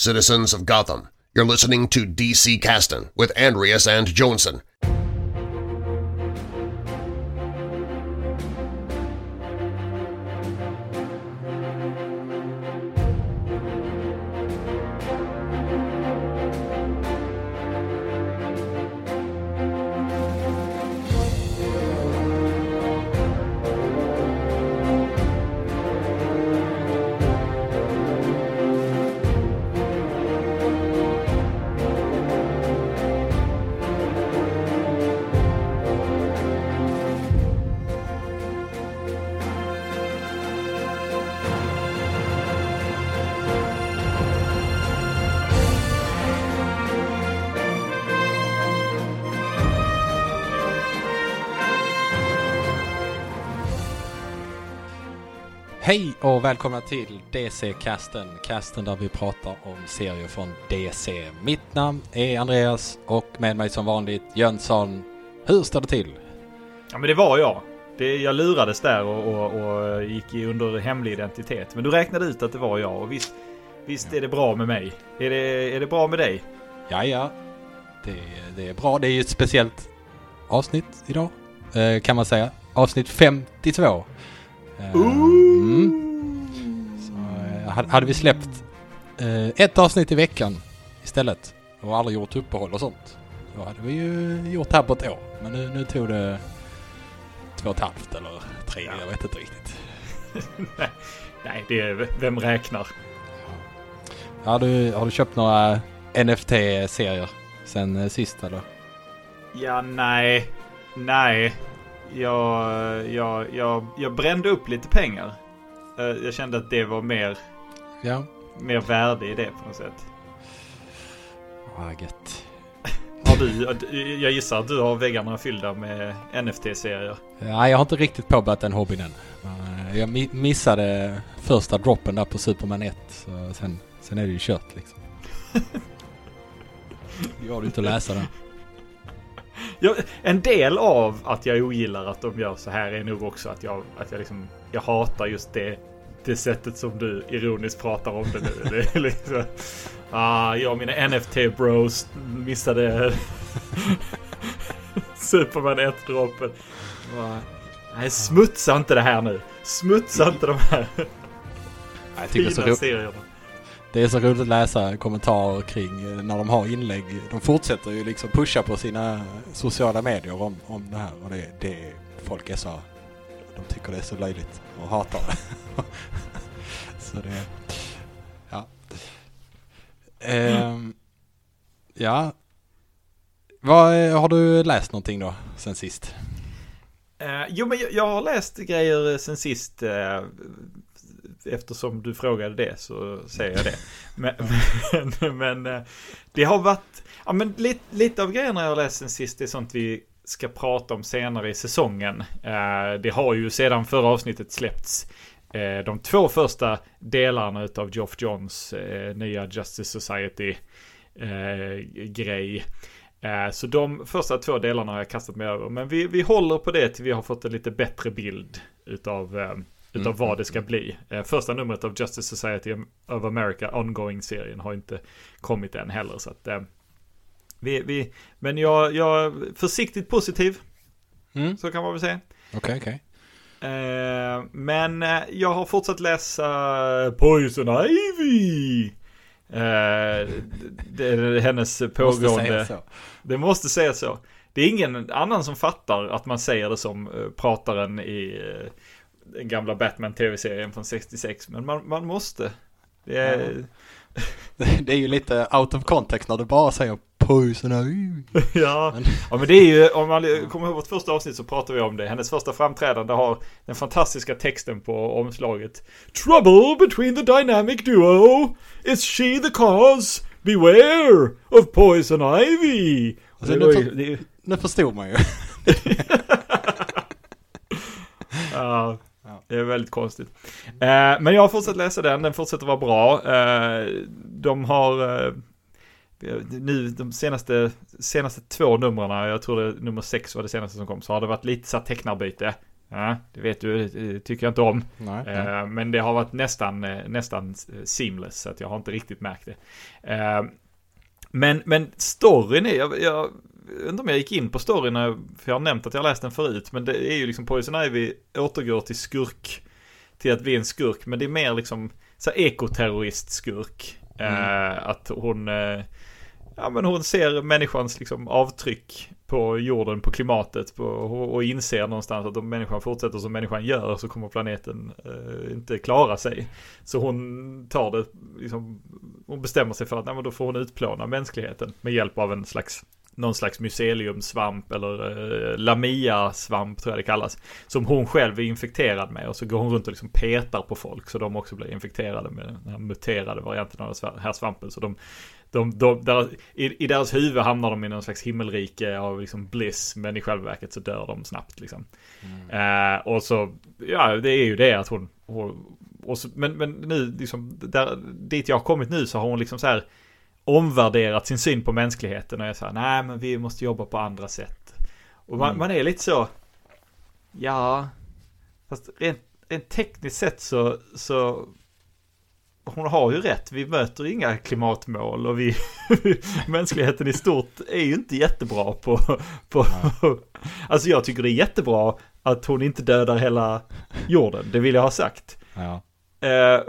citizens of Gotham. You're listening to DC Casten with Andreas and Jönsson. Hej och välkomna till DC-casten, casten där vi pratar om serier från DC. Mitt namn är Andreas och med mig som vanligt Jönsson. Hur står det till? Ja, men det var jag. Jag lurades där och gick under hemlig identitet. Men du räknade ut att det var jag och visst är det bra med mig. Är det bra med dig? Ja. Det är bra. Det är ju ett speciellt avsnitt idag kan man säga. Avsnitt 52. Så, hade vi släppt ett avsnitt i veckan istället och aldrig gjort uppehåll och sånt, då hade vi ju gjort här på ett år. Men nu tog det 2,5 eller 3, jag vet inte riktigt. Nej, det är vem räknar. Ja. Har du köpt några NFT-serier sen sist eller? Ja, nej. Jag brände upp lite pengar. Jag kände att det var mer värde i det på något sätt. Gött. Jag gissar att du har väggarna fyllda med NFT-serier. Ja, jag har inte riktigt påbörjat den hobbyn än. Jag missade första droppen där på Superman 1. Så sen är det ju kört liksom. Jag har ju inte läsa den. En del av att jag ogillar att de gör så här är nog också att jag hatar just det sättet som du ironiskt pratar om det nu. Det är liksom, jag och mina NFT-bros missade Superman 1-droppen. Nej, smutsa inte det här nu. Smutsa inte de här fina serierna. Det är så roligt att läsa kommentarer kring när de har inlägg. De fortsätter ju liksom pusha på sina sociala medier om det här. Och det folk är så... De tycker det är så löjligt och hatar det. Så det... Ja. Ja. Har du läst någonting då sen sist? Jo, men jag har läst grejer sen sist... Eftersom du frågade det så säger jag det. Men det har varit... Ja, men lite av grejerna jag läste sen sist är sånt vi ska prata om senare i säsongen. Det har ju sedan förra avsnittet släppts de 2 första delarna av Geoff Johns nya Justice Society grej. Så de första 2 delarna har jag kastat mig över. Men vi håller på det till vi har fått en lite bättre bild utav vad det ska bli. Första numret av Justice Society of America ongoing-serien har inte kommit än heller, så att men jag är försiktigt positiv. Så kan man väl säga. Okej. Men jag har fortsatt läsa Poison Ivy. Det är hennes pågående. Det måste sägas så. Det är ingen annan som fattar att man säger det som prataren i den gamla Batman tv-serien från 66, men man måste. Det är ju lite out of context när du bara säger Poison Ivy. Men det är ju, om man kommer ihåg vårt första avsnitt så pratar vi om det. Hennes första framträdande har den fantastiska texten på omslaget: Trouble between the dynamic duo. Is she the cause? Beware of Poison Ivy. Alltså, nu förstod man ju. Det är väldigt konstigt. Men jag har fortsatt läsa den fortsätter vara bra. De har nu de senaste 2 numrarna, jag tror det nummer 6 var det senaste som kom, så har det varit lite så tecknarbyte Det vet du, tycker jag inte om. Nej. Men det har varit nästan seamless, så att jag har inte riktigt märkt det. Men storyn är... Jag undrar om jag gick in på storyn, för jag har nämnt att jag läst den förut, men det är ju liksom Poison Ivy återgår till skurk, till att bli en skurk, men det är mer liksom så här ekoterrorist-skurk. Att hon... men hon ser människans liksom avtryck på jorden, på klimatet, och inser någonstans att om människan fortsätter som människan gör, så kommer planeten inte klara sig. Så hon tar det liksom, hon bestämmer sig för att då får hon utplåna mänskligheten med hjälp av en slags, någon slags myceliumsvamp eller lamia-svamp tror jag det kallas, som hon själv är infekterad med, och så går hon runt och liksom petar på folk så de också blir infekterade med den här muterade varianten av den här svampen. Så i deras huvud hamnar de i någon slags himmelrike av liksom bliss, men i själva verket så dör de snabbt liksom. Och så det är ju det att hon och så, men nu liksom, dit jag har kommit nu, så har hon liksom så här omvärderat sin syn på mänskligheten, och jag säger nej, men vi måste jobba på andra sätt. Och man är lite så, fast rent tekniskt sett så hon har ju rätt, vi möter inga klimatmål, och vi mänskligheten i stort är ju inte jättebra på alltså jag tycker det är jättebra att hon inte dödar hela jorden, det vill jag ha sagt.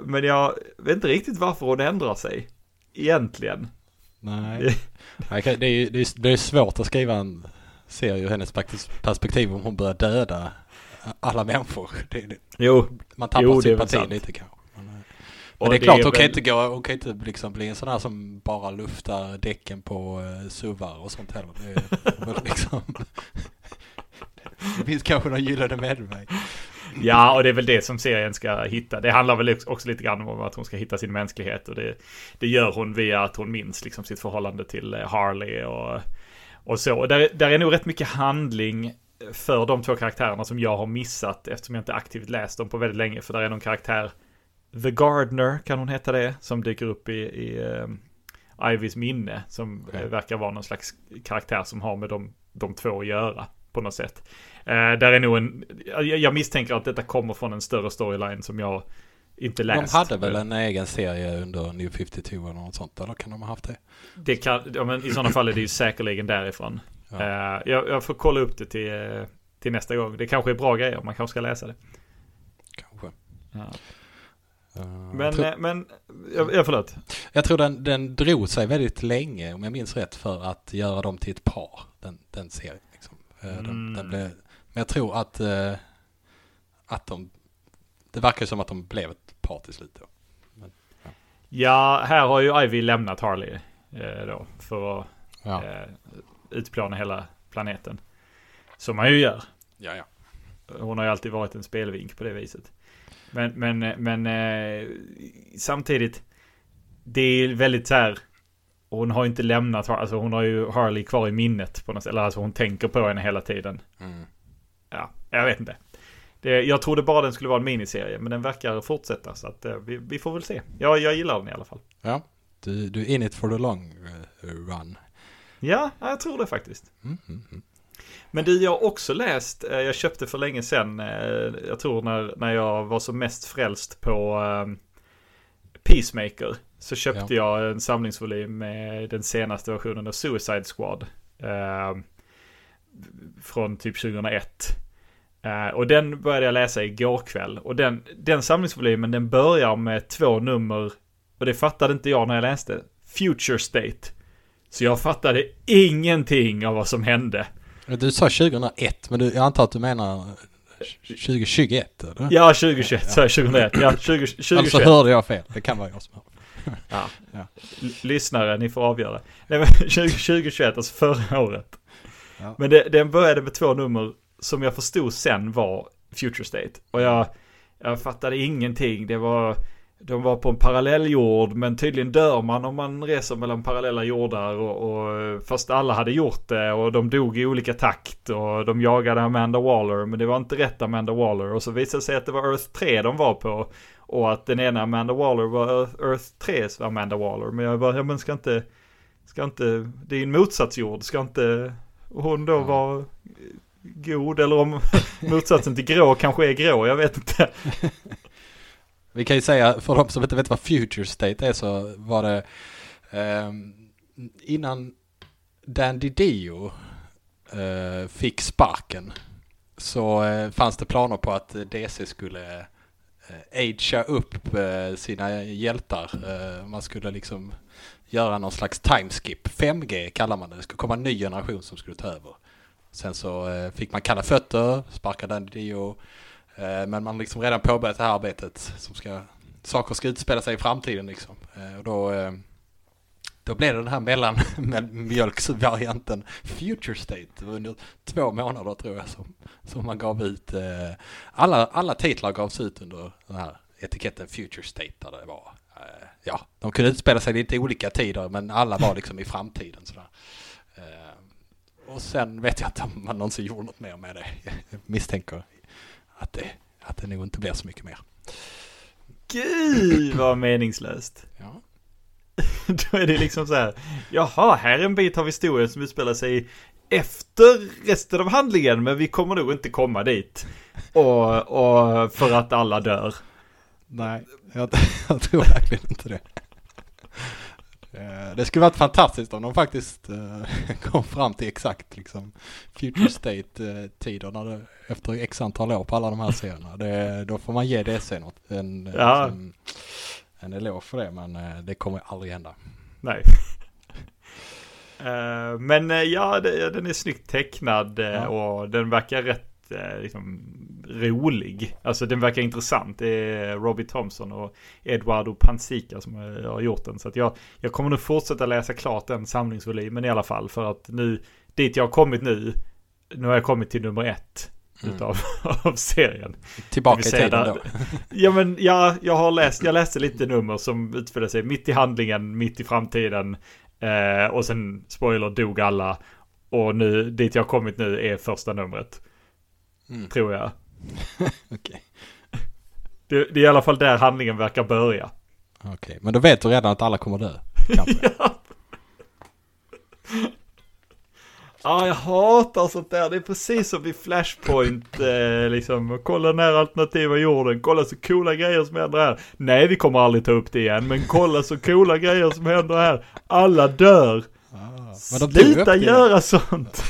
Men jag vet inte riktigt varför hon ändrar sig egentligen. Nej. Det är svårt att skriva en serie ur hennes perspektiv om hon börjar döda alla människor. Man tappar sympatin lite kanske. Men det är klart, hon kan inte liksom bli en sån här som bara luftar däcken på suvar och sånt heller. Det, liksom, det finns kanske någon gyllade med mig. Ja, och det är väl det som serien ska hitta. Det handlar väl också lite grann om att hon ska hitta sin mänsklighet, och det gör hon via att hon minns liksom sitt förhållande till Harley och så. Där är nog rätt mycket handling för de två karaktärerna som jag har missat, eftersom jag inte aktivt läst dem på väldigt länge, för där är någon karaktär, The Gardener kan hon heta det, som dyker upp i Ivys minne, som verkar vara någon slags karaktär som har med de två att göra på något sätt. Där är nog jag misstänker att detta kommer från en större storyline som jag inte läst. De hade väl en egen serie under New 52 eller något sånt, eller kan de ha haft det? Men i sådana fall är det ju säkerligen därifrån. Jag får kolla upp det till nästa gång. Det kanske är bra grejer, man kanske ska läsa det. Kanske. Ja. Men jag förlåt. Jag tror den drog sig väldigt länge, om jag minns rätt, för att göra dem till ett par, den serien liksom. Den blev, men jag tror att det verkar som att de blev ett par till slut då. Här har ju Ivy lämnat Harley då för att utplana hela planeten, som man ju gör. Ja. Hon har ju alltid varit en spelvink på det viset. Men samtidigt, det är väldigt så här, hon har inte lämnat, alltså hon har ju Harley kvar i minnet på något sätt, eller alltså hon tänker på henne hela tiden. Jag vet inte. Jag trodde bara den skulle vara en miniserie, men den verkar fortsätta, så att vi får väl se. Jag gillar den i alla fall. Ja, du är in it for the long run. Ja, jag tror det faktiskt. Men det jag också läst, jag köpte för länge sedan, jag tror när jag var som mest frälst på Peacemaker, så köpte jag en samlingsvolym med den senaste versionen av Suicide Squad från typ 2001. Och den började jag läsa igår kväll, och den samlingsvolymen, den börjar med 2 nummer, och det fattade inte jag när jag läste Future State. Så jag fattade ingenting av vad som hände. Du sa 2001, men jag antar att du menar 2021, eller? Ja, 2021, så 2001. Ja, 2021. Alltså hörde jag fel, det kan vara jag som hörde. Ja. Lyssnare, ni får avgöra. Nej, men 2021, alltså förra året. Ja. Men den började med 2 nummer som jag förstod sen var Future State. Och jag fattade ingenting, de var på en parallell jord, men tydligen dör man om man reser mellan parallella jordar, och fast alla hade gjort det, och de dog i olika takt, och de jagade Amanda Waller, men det var inte rätt Amanda Waller, och så visade sig att det var Earth 3 de var på, och att den ena Amanda Waller var Earth 3s Amanda Waller, men jag bara, men ska inte det är en motsatsjord, ska inte hon då vara god, eller om motsatsen till grå kanske är grå, jag vet inte. Vi kan ju säga, för de som inte vet vad Future State är, så var det innan Dan DiDio fick sparken, så fanns det planer på att DC skulle agea upp sina hjältar. Man skulle liksom göra någon slags timeskip, 5G kallar man det. Det skulle komma en ny generation som skulle ta över. Sen så fick man kalla fötter, sparkade Dan DiDio, men man liksom redan påbörjat det här arbetet som ska, saker ska utspela sig i framtiden liksom. Och då blev det den här mellanmjölksvarianten Future State under 2 månader tror jag som man gav ut. Alla titlar gavs ut under den här etiketten Future State, där det var, ja, de kunde utspela sig lite i olika tider, men alla var liksom i framtiden sådär. Och sen vet jag inte om man någonsin gjorde något mer med det. Jag misstänker att det nog inte blir så mycket mer. Gud vad meningslöst. Ja. Då är det liksom så här, jaha, här är en bit av historien som utspelar sig efter resten av handlingen, men vi kommer nog inte komma dit. Och för att alla dör. Nej, jag tror verkligen inte det. Det skulle varit fantastiskt om de faktiskt kom fram till exakt liksom Future State-tiderna efter x antal år på alla de här serierna. Då får man ge DC något. En elog för det, men det kommer aldrig hända. Nej. Men ja, den är snyggt tecknad och den verkar rätt liksom, rolig. Alltså den verkar intressant. Det är Robbie Thompson och Eduardo Pansica som har gjort den. Så att jag kommer nog fortsätta läsa klart den samlingsvolymen i alla fall. För att nu, dit jag har kommit nu har jag kommit till nummer 1. Av serien. Tillbaka i tiden då. Ja, men jag läste lite nummer som utförde sig mitt i handlingen, mitt i framtiden, och sen spoiler dog alla, och nu dit jag kommit nu är första numret. Tror jag. Okej. Det är i alla fall där handlingen verkar börja. Okej, men då vet du redan att alla kommer dö. Kanske. Ja, jag hatar sånt där. Det är precis som vid Flashpoint. Liksom, kolla den här alternativa jorden. Kolla så coola grejer som händer här. Nej, vi kommer aldrig ta upp det igen. Men kolla så coola grejer som händer här. Alla dör. Ah, sluta göra sånt.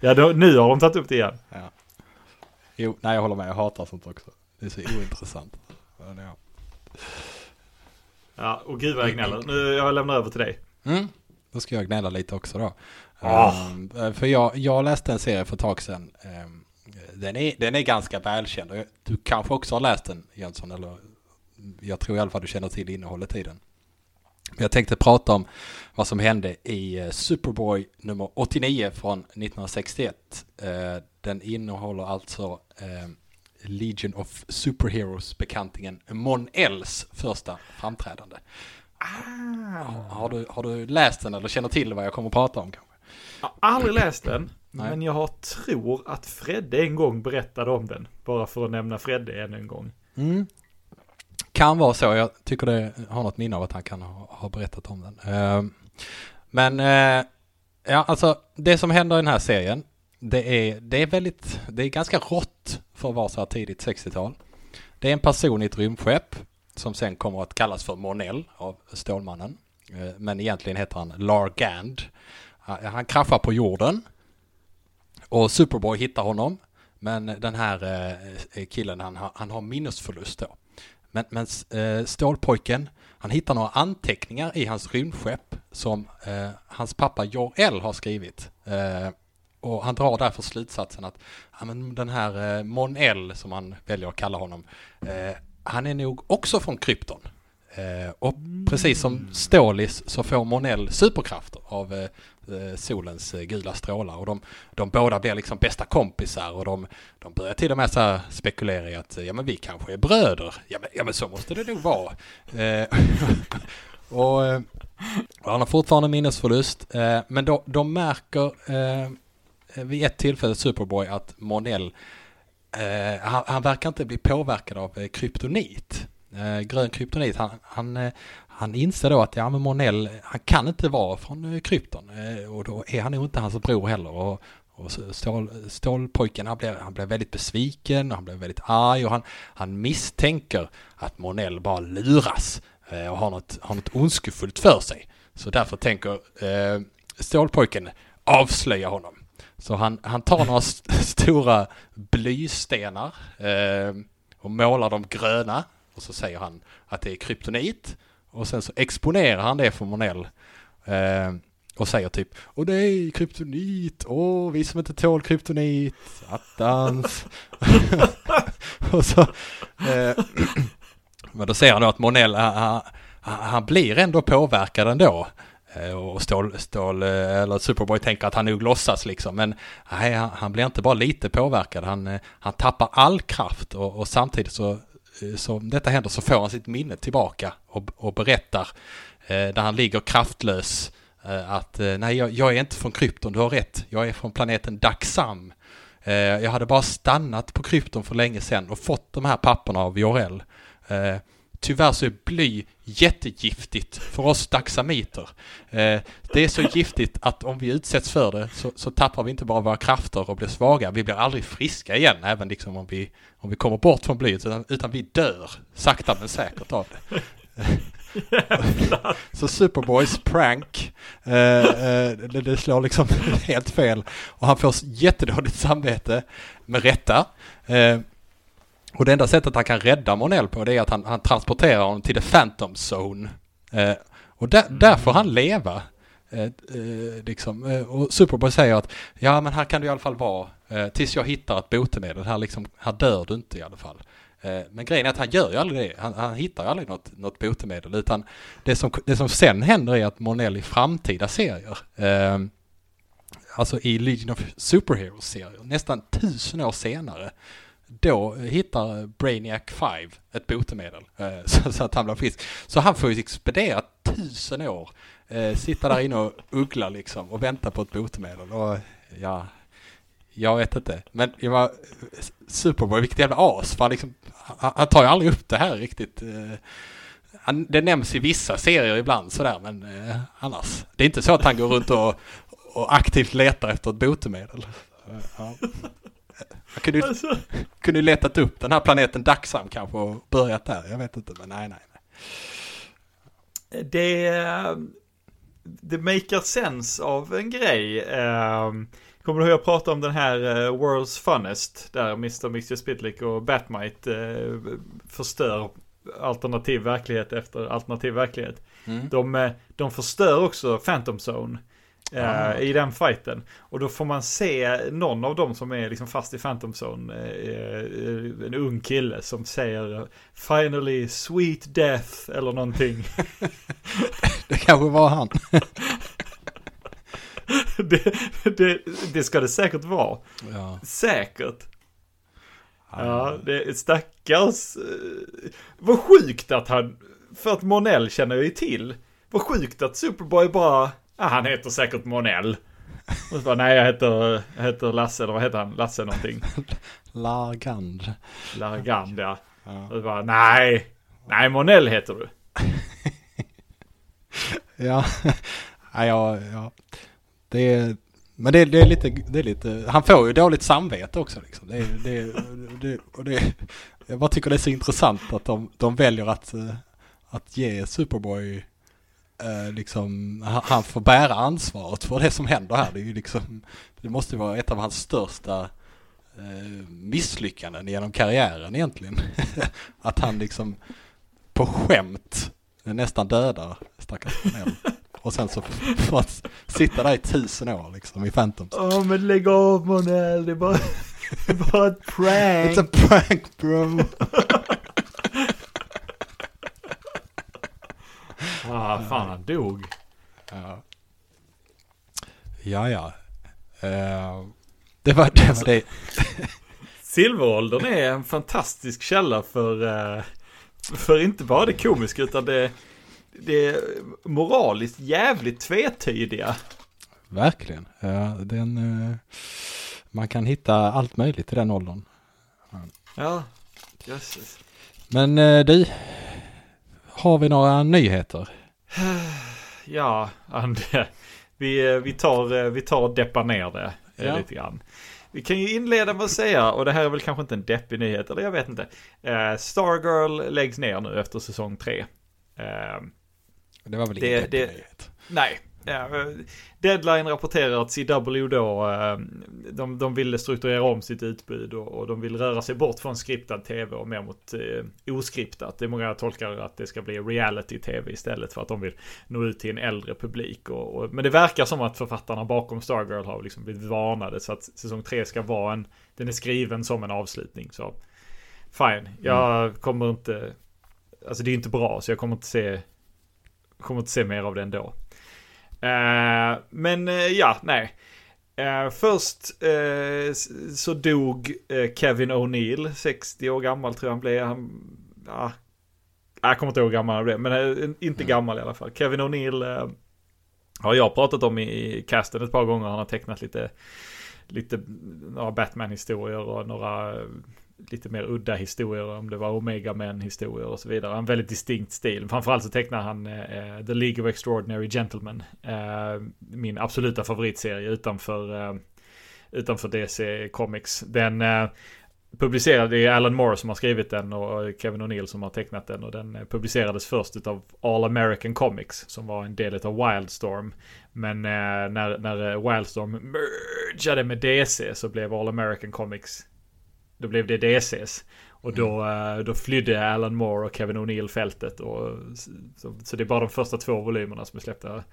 Ja, då, nu har de tagit upp det igen. Ja. Jo, nej, jag håller med. Jag hatar sånt också. Det är så ointressant. Ja, och gud vad jag gnäller. Nu jag lämnar över till dig. Då ska jag gnälla lite också då. För jag läste en serie för ett tag sedan. Den är ganska välkänd. Du kanske också har läst den, Jönsson, eller jag tror i alla fall du känner till innehållet i den. Jag tänkte prata om vad som hände i Superboy nummer 89 från 1961. Den innehåller alltså Legion of Superheroes-bekantingen Mon-Els första framträdande. Har du läst den eller känner till vad jag kommer att prata om kanske? Jag har aldrig läst den, men jag tror att Fredde en gång berättade om den. Bara för att nämna Fredde en gång. Kan vara så, jag tycker det har något minne av att han kan ha berättat om den. Men ja, alltså det som händer i den här serien, det är ganska rått för att vara så här tidigt 60-tal. Det är en person i ett rymdskepp som sen kommer att kallas för Mon-El av Stålmannen. Men egentligen heter han Lar Gand. Han kraschar på jorden och Superboy hittar honom. Men den här killen, han har minnesförlust då. Men Stålpojken, han hittar några anteckningar i hans rymdskepp som hans pappa Jor-El har skrivit. Och han drar därför slutsatsen att den här Mon-El, som han väljer att kalla honom, han är nog också från Krypton. Och precis som Stålis så får Mon-El superkrafter av solens gula strålar. Och de båda blir liksom bästa kompisar. Och de börjar till och med så här spekulera i att vi kanske är bröder. Ja men så måste det nog vara. Och han har fortfarande minnesförlust. Men de märker vid ett tillfälle, Superboy, att Mon-El han verkar inte bli påverkad av kryptonit. Grön kryptonit. Han inser då att Mon-El, han kan inte vara från Krypton. Och då är han nog inte hans bror heller. Och, Och Stålpojken, han blev väldigt besviken och han blev väldigt arg och han misstänker att Mon-El bara luras och har något ondskefullt för sig. Så därför tänker Stålpojken avslöja honom. Så han tar några stora blystenar och målar dem gröna och så säger han att det är kryptonit och sen så exponerar han det för Mon-El och säger typ, åh nej, kryptonit, åh, vi som inte tål kryptonit, attans. Och så men då ser han då att Mon-El han blir ändå påverkad ändå. Och Superboy tänker att han nog låtsas liksom, men nej, han blir inte bara lite påverkad, han tappar all kraft och samtidigt så som detta händer så får han sitt minne tillbaka och berättar där han ligger kraftlös att nej, jag är inte från Krypton, du har rätt, jag är från planeten Daxam, jag hade bara stannat på Krypton för länge sedan och fått de här papperna av Jor-El. Tyvärr så är bly jättegiftigt för oss daxamiter. Det är så giftigt att om vi utsätts för det så tappar vi inte bara våra krafter och blir svaga. Vi blir aldrig friska igen, även liksom om vi kommer bort från blyet, utan vi dör sakta men säkert av det. Så Superboys prank det slår liksom helt fel och han får jättedåligt samvete med rätta. Och det enda sättet han kan rädda Mon-El på det är att han transporterar honom till The Phantom Zone. Och där får han leva. Och Superboy säger att ja, men här kan du i alla fall vara tills jag hittar ett botemedel. Här dör du inte i alla fall. Men grejen är att han gör ju aldrig det. Han hittar ju aldrig något botemedel. Utan det som sen händer är att Mon-El i framtida serier, alltså i Legion of Superheroes-serier, nästan 1000 år senare, då hittar Brainiac 5 ett botemedel så att han blir frisk. Så han får ju expedera 1000 år, sitta där inne och uggla liksom och vänta på ett botemedel. Och ja, jag vet inte. Men det var Superboy, vilket jävla as. För liksom, han tar ju aldrig upp det här riktigt. Det nämns i vissa serier ibland sådär, men annars. Det är inte så att han går runt och aktivt letar efter ett botemedel. Ja. Jag kunde letat upp den här planeten Daxam kanske och börjat där. Jag vet inte, men nej. Det maker sense av en grej. Kommer du ihåg jag pratade om den här World's Funnest där Mr. Mixed Spitlick och Batmite förstör alternativ verklighet efter alternativ verklighet. Mm. De förstör också Phantom Zone. I den fighten. Och då får man se någon av dem som är liksom fast i Phantom Zone, en ung kille som säger finally sweet death eller någonting. Det kanske var han. det ska det säkert vara. Ja. Säkert. Ja, det är stackars. Vad sjukt att han, för att Mon-El känner ju till. Vad sjukt att Superboy bara, ah, han heter säkert Mon-El. Och så bara, nej, jag heter Lasse, eller vad heter han? Lasse någonting. Lar Gand, ja. Och så bara, nej, Mon-El heter du. ja. Det är lite, han får ju dåligt samvete också liksom. Jag bara tycker det är så intressant att de väljer att ge Superboy liksom, han får bära ansvaret för det som händer här. Det är ju liksom, det måste vara ett av hans största misslyckanden genom karriären egentligen. Att han liksom på skämt nästan dödar stackars Mon-El. Och sen så får han sitta där i 1000 år liksom i Phantom. Men lägg av Mon-El, det är bara ett prank. It's a prank, bro. Fan, han dog. Ja. Det var det. Silveråldern är en fantastisk källa för inte bara det komiska, utan det moraliskt jävligt tvetydiga. Verkligen. Man kan hitta allt möjligt i den åldern. Ja. Jösses. Men du, har vi några nyheter? Ja, Ande. Vi tar deppa ner det. lite grann. Vi kan ju inleda med att säga, och det här är väl kanske inte en deppig nyhet, eller jag vet inte. Stargirl läggs ner nu efter säsong 3. Det var väl ingen deppig nyhet. Nej. Deadline rapporterar att CW då de ville strukturera om sitt utbud och de vill röra sig bort från skriptad tv och mer mot oskriptat. Det är många tolkar att det ska bli reality tv istället för att de vill nå ut till en äldre publik men det verkar som att författarna bakom Stargirl har liksom blivit varnade så att säsong 3 ska vara den är skriven som en avslutning, så fine, jag kommer inte, alltså det är inte bra, så jag kommer inte se mer av det ändå. Först så dog Kevin O'Neill, 60 år gammal tror jag han blev. Jag kommer inte ihåg hur gammal han blev, men inte gammal i alla fall. Kevin O'Neill har jag pratat om i casten ett par gånger. Han har tecknat lite Batman-historier och några lite mer udda historier, om det var Omega Man-historier och så vidare. En väldigt distinkt stil. Framförallt så tecknar han The League of Extraordinary Gentlemen. Min absoluta favoritserie utanför DC Comics. Den publicerade ju Alan Moore som har skrivit den och Kevin O'Neill som har tecknat den. Och den publicerades först av All American Comics som var en del av Wildstorm. Men när Wildstorm mergade med DC så blev All American Comics... Då blev det DCs. Och då flydde Alan Moore och Kevin O'Neill fältet. Så det är bara de första 2 volymerna som är släppta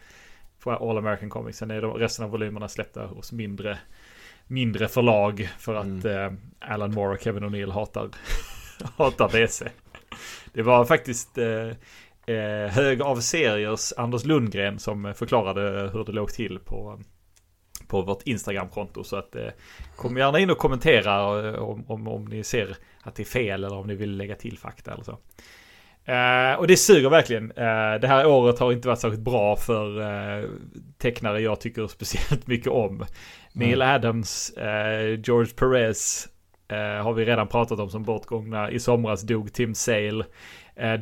på All American Comics. Sen är resten av volymerna släppta hos mindre förlag. För att Alan Moore och Kevin O'Neill hatar DC. Det var faktiskt hög av seriers Anders Lundgren som förklarade hur det låg till på vårt Instagram-konto, så att kom gärna in och kommentera om ni ser att det är fel eller om ni vill lägga till fakta eller så. Och det suger verkligen. Det här året har inte varit särskilt bra för tecknare jag tycker speciellt mycket om. Neil Adams, George Perez har vi redan pratat om som bortgångna. I somras dog Tim Sale.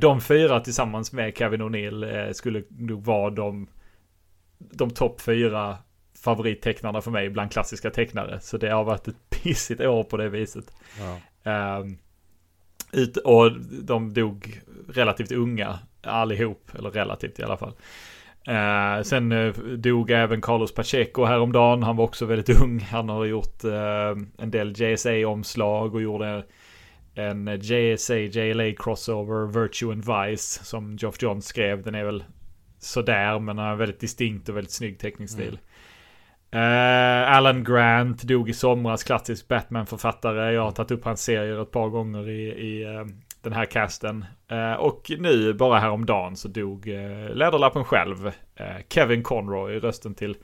De 4 tillsammans med Kevin O'Neill skulle nog vara de topp 4 favorittecknarna för mig bland klassiska tecknare. Så det har varit ett pissigt år på det viset. Ja. Och de dog relativt unga allihop, eller relativt i alla fall. Sen dog även Carlos Pacheco häromdagen. Han var också väldigt ung. Han har gjort en del JSA-omslag och gjorde en JSA-JLA-crossover, Virtue and Vice, som Geoff Johns skrev. Den är väl sådär, men har en väldigt distinkt och väldigt snygg teckningsstil. Alan Grant dog i somras, klassisk Batman-författare. Jag har tagit upp hans serier ett par gånger i den här casten. Och nu, bara häromdagen, så dog Läderlappen själv. Kevin Conroy, rösten till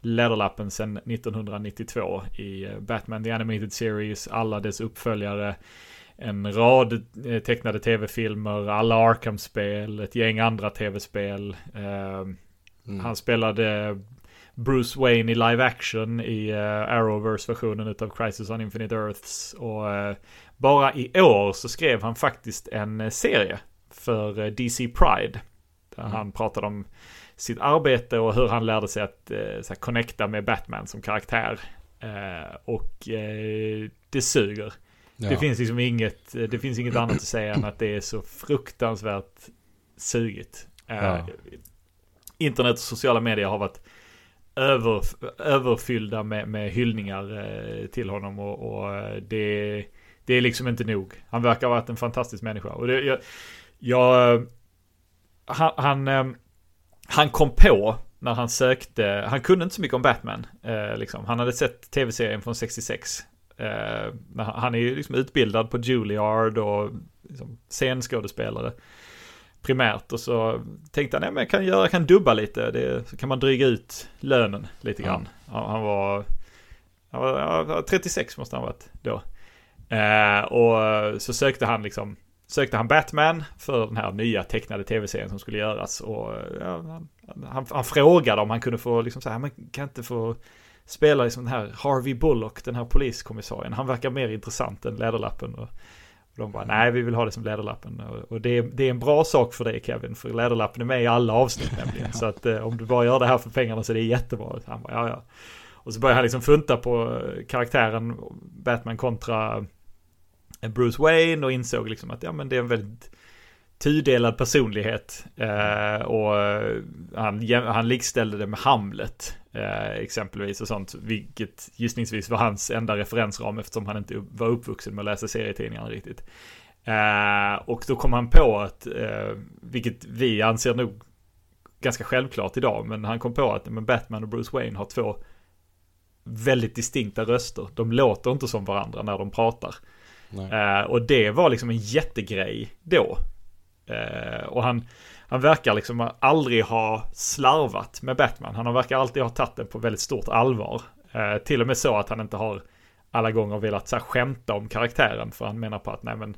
Läderlappen sedan 1992 i Batman The Animated Series, alla dess uppföljare, en rad tecknade tv-filmer, alla Arkham-spel, ett gäng andra tv-spel. Han spelade... Bruce Wayne i live action i Arrowverse-versionen utav Crisis on Infinite Earths, och bara i år så skrev han faktiskt en serie för DC Pride där han pratade om sitt arbete och hur han lärde sig att connecta med Batman som karaktär, och det suger. Ja. Det finns liksom inget annat att säga än att det är så fruktansvärt sugigt. Internet och sociala medier har varit överfyllda med hyllningar till honom, och det är liksom inte nog. Han verkar ha varit en fantastisk människa, och han kom på när han sökte, han kunde inte så mycket om Batman liksom. Han hade sett tv-serien från 66. Han är ju liksom utbildad på Juilliard och liksom scenskådespelare primärt, och så tänkte han, nej men jag kan dubba lite, så kan man dryga ut lönen lite grann. Han var 36 måste han ha varit då. Och så sökte han Batman för den här nya tecknade tv-serien som skulle göras, och han frågade om han kunde få liksom så här, man kan inte få spela liksom den här Harvey Bullock, den här poliskommissarien, han verkar mer intressant än Läderlappen. Och de bara, nej vi vill ha det som Läderlappen. Och det är en bra sak för dig Kevin, för Läderlappen är med i alla avsnitt nämligen. Så att om du bara gör det här för pengarna så är det jättebra. Han bara, ja. Och så börjar han liksom funta på karaktären Batman kontra Bruce Wayne och insåg liksom att ja, men det är en väldigt tudelad personlighet. Och han likställde det med Hamlet exempelvis och sånt, vilket gissningsvis var hans enda referensram eftersom han inte var uppvuxen med att läsa serietidningarna riktigt. Och då kom han på att, vilket vi anser nog ganska självklart idag, men han kom på att men Batman och Bruce Wayne har två väldigt distinkta röster. De låter inte som varandra när de pratar. Och det var liksom en jättegrej då. Och han verkar liksom aldrig ha slarvat med Batman. Han verkar alltid ha tagit det på väldigt stort allvar. Till och med så att han inte har alla gånger velat så här skämta om karaktären, för han menar på att nej, men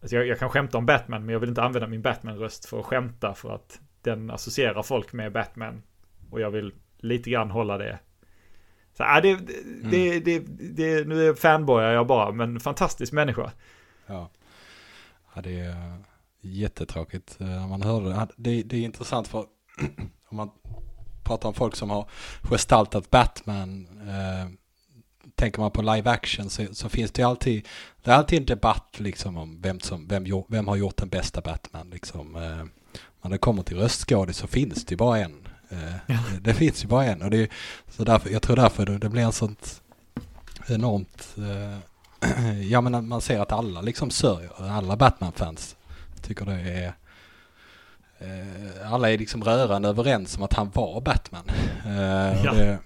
alltså jag kan skämta om Batman, men jag vill inte använda min Batman-röst för att skämta, för att den associerar folk med Batman och jag vill lite grann hålla det. Så, nu är fanboyar jag bara, men fantastisk människa. Ja, det är jättetråkigt när man hör det. Det är intressant, för om man pratar om folk som har gestaltat Batman, tänker man på live action så finns det alltid, det är alltid en debatt liksom om vem har gjort den bästa Batman liksom. När det kommer till röstskådespelare så finns det bara en. Ja. Det finns ju bara en, och det är så därför, jag tror därför det blir en sånt enormt ja, men man ser att alla liksom sörjer, alla Batman-fans tycker det är alla är liksom rörande överens om att han var Batman. Ja. Det,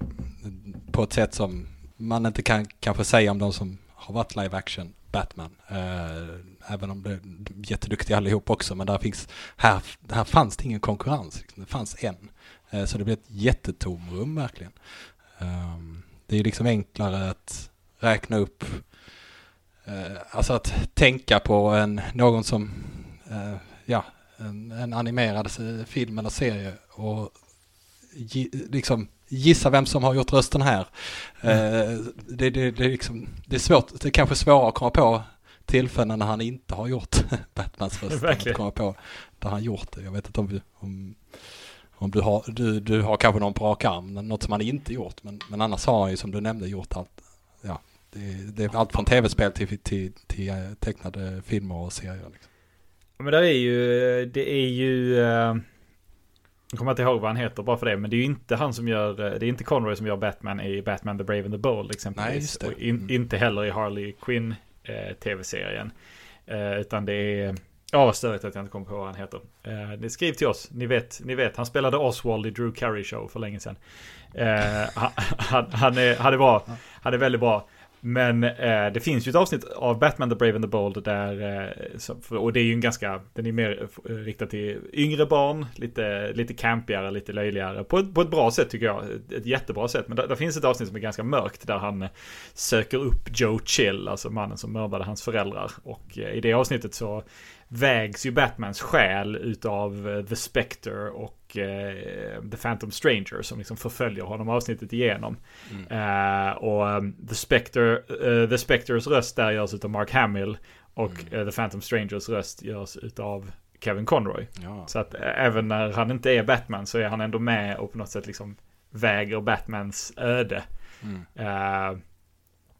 på ett sätt som man inte kan kanske säga om de som har varit live action Batman, även om det är jätteduktiga allihop också, men här fanns det ingen konkurrens liksom. Det fanns en, så det blev ett jättetomrum verkligen. Det är liksom enklare att räkna upp, alltså att tänka på någon som en animerad film eller serie och liksom gissa vem som har gjort rösten här. Det är liksom, det är svårt, det är kanske svårare att komma på tillfällen när han inte har gjort Batmans röst, att komma på där han gjort det. Jag vet inte om du har kanske någon på rak arm, något som han inte gjort, men annars har han ju, som du nämnde, gjort allt. Ja, det är allt från tv-spel till tecknade filmer och serier liksom. Ja, men det är ju jag kommer inte ihåg vad han heter bara för det, men det är ju inte han som gör, det är inte Conroy som gör Batman i Batman the Brave and the Bold exempelvis. Nej, och inte heller i Harley Quinn tv-serien, utan det är störigt att jag inte kommer på vad han heter. Det skriv till oss, ni vet han spelade Oswald i Drew Carey Show för länge sedan. Han är väldigt bra. Men det finns ju ett avsnitt av Batman the Brave and the Bold där, och det är ju den är mer riktad till yngre barn, lite campigare, lite löjligare på ett bra sätt tycker jag, ett jättebra sätt. Men där finns ett avsnitt som är ganska mörkt där han söker upp Joe Chill, alltså mannen som mördade hans föräldrar, och i det avsnittet så vägs ju Batmans själ utav The Spectre och The Phantom Stranger som liksom förföljer honom avsnittet igenom. The Spectres röst där görs utav Mark Hamill och The Phantom Strangers röst görs utav Kevin Conroy. Ja. Så att även när han inte är Batman så är han ändå med och på något sätt liksom väger Batmans öde.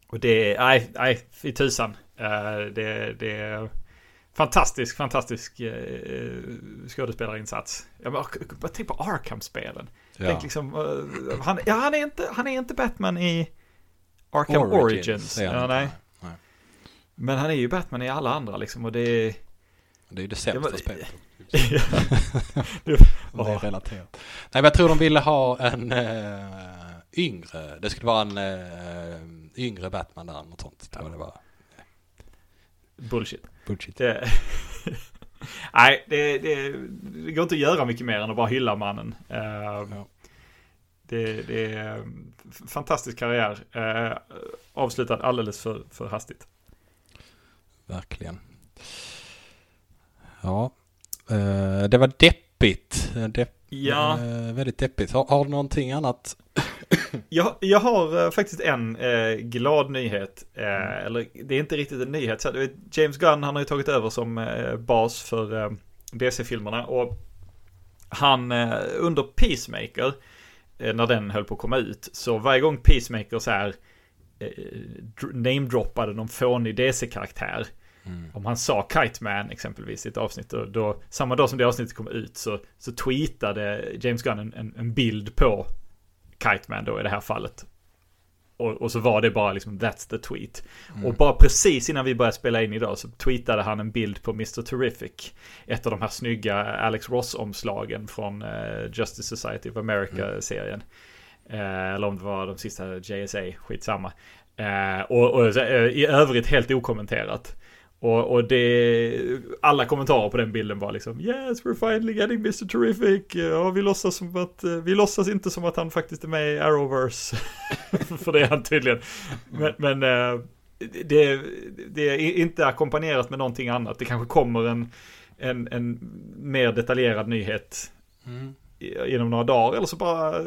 Och det är i tusan. Det fantastisk skådespelarinsats. Jag bara tänk på Arkham-spelen. Ja. Tänk liksom, han är inte Batman i Arkham Origins. Nej. Men han är ju Batman i alla andra liksom, och det är ju det sämsta spelet. Det är relaterat. Nej, men jag tror de ville ha en yngre. Det skulle vara en yngre Batman där något sånt. Ja. Det var Bullshit. Nej, det går inte att göra mycket mer än att bara hylla mannen. Det är en fantastisk karriär, avslutad alldeles för hastigt. Verkligen. Ja, det var deppigt. Väldigt deppigt. Har du någonting annat? Jag har faktiskt en glad nyhet, eller det är inte riktigt en nyhet. Så, James Gunn, han har ju tagit över som bas för DC-filmerna, och han under Peacemaker när den höll på att komma ut, så varje gång Peacemaker så här namedroppade någon fånig DC-karaktär, om han sa Kite Man exempelvis i ett avsnitt, och då, samma dag som det avsnittet kom ut, så tweetade James Gunn en bild på Kite Man då i det här fallet. Och så var det bara liksom, that's the tweet. Och bara precis innan vi började spela in idag så tweetade han en bild på Mr. Terrific. Ett av de här snygga Alex Ross-omslagen från Justice Society of America-serien. Eller om det var de sista JSA, skitsamma. I övrigt helt okommenterat. Och det, alla kommentarer på den bilden var liksom yes, we're finally getting Mr. Terrific, och vi låtsas inte som att han faktiskt är med i Arrowverse för det är han tydligen, men det är inte ackompanjerat med någonting annat. Det kanske kommer en mer detaljerad nyhet inom några dagar, eller så bara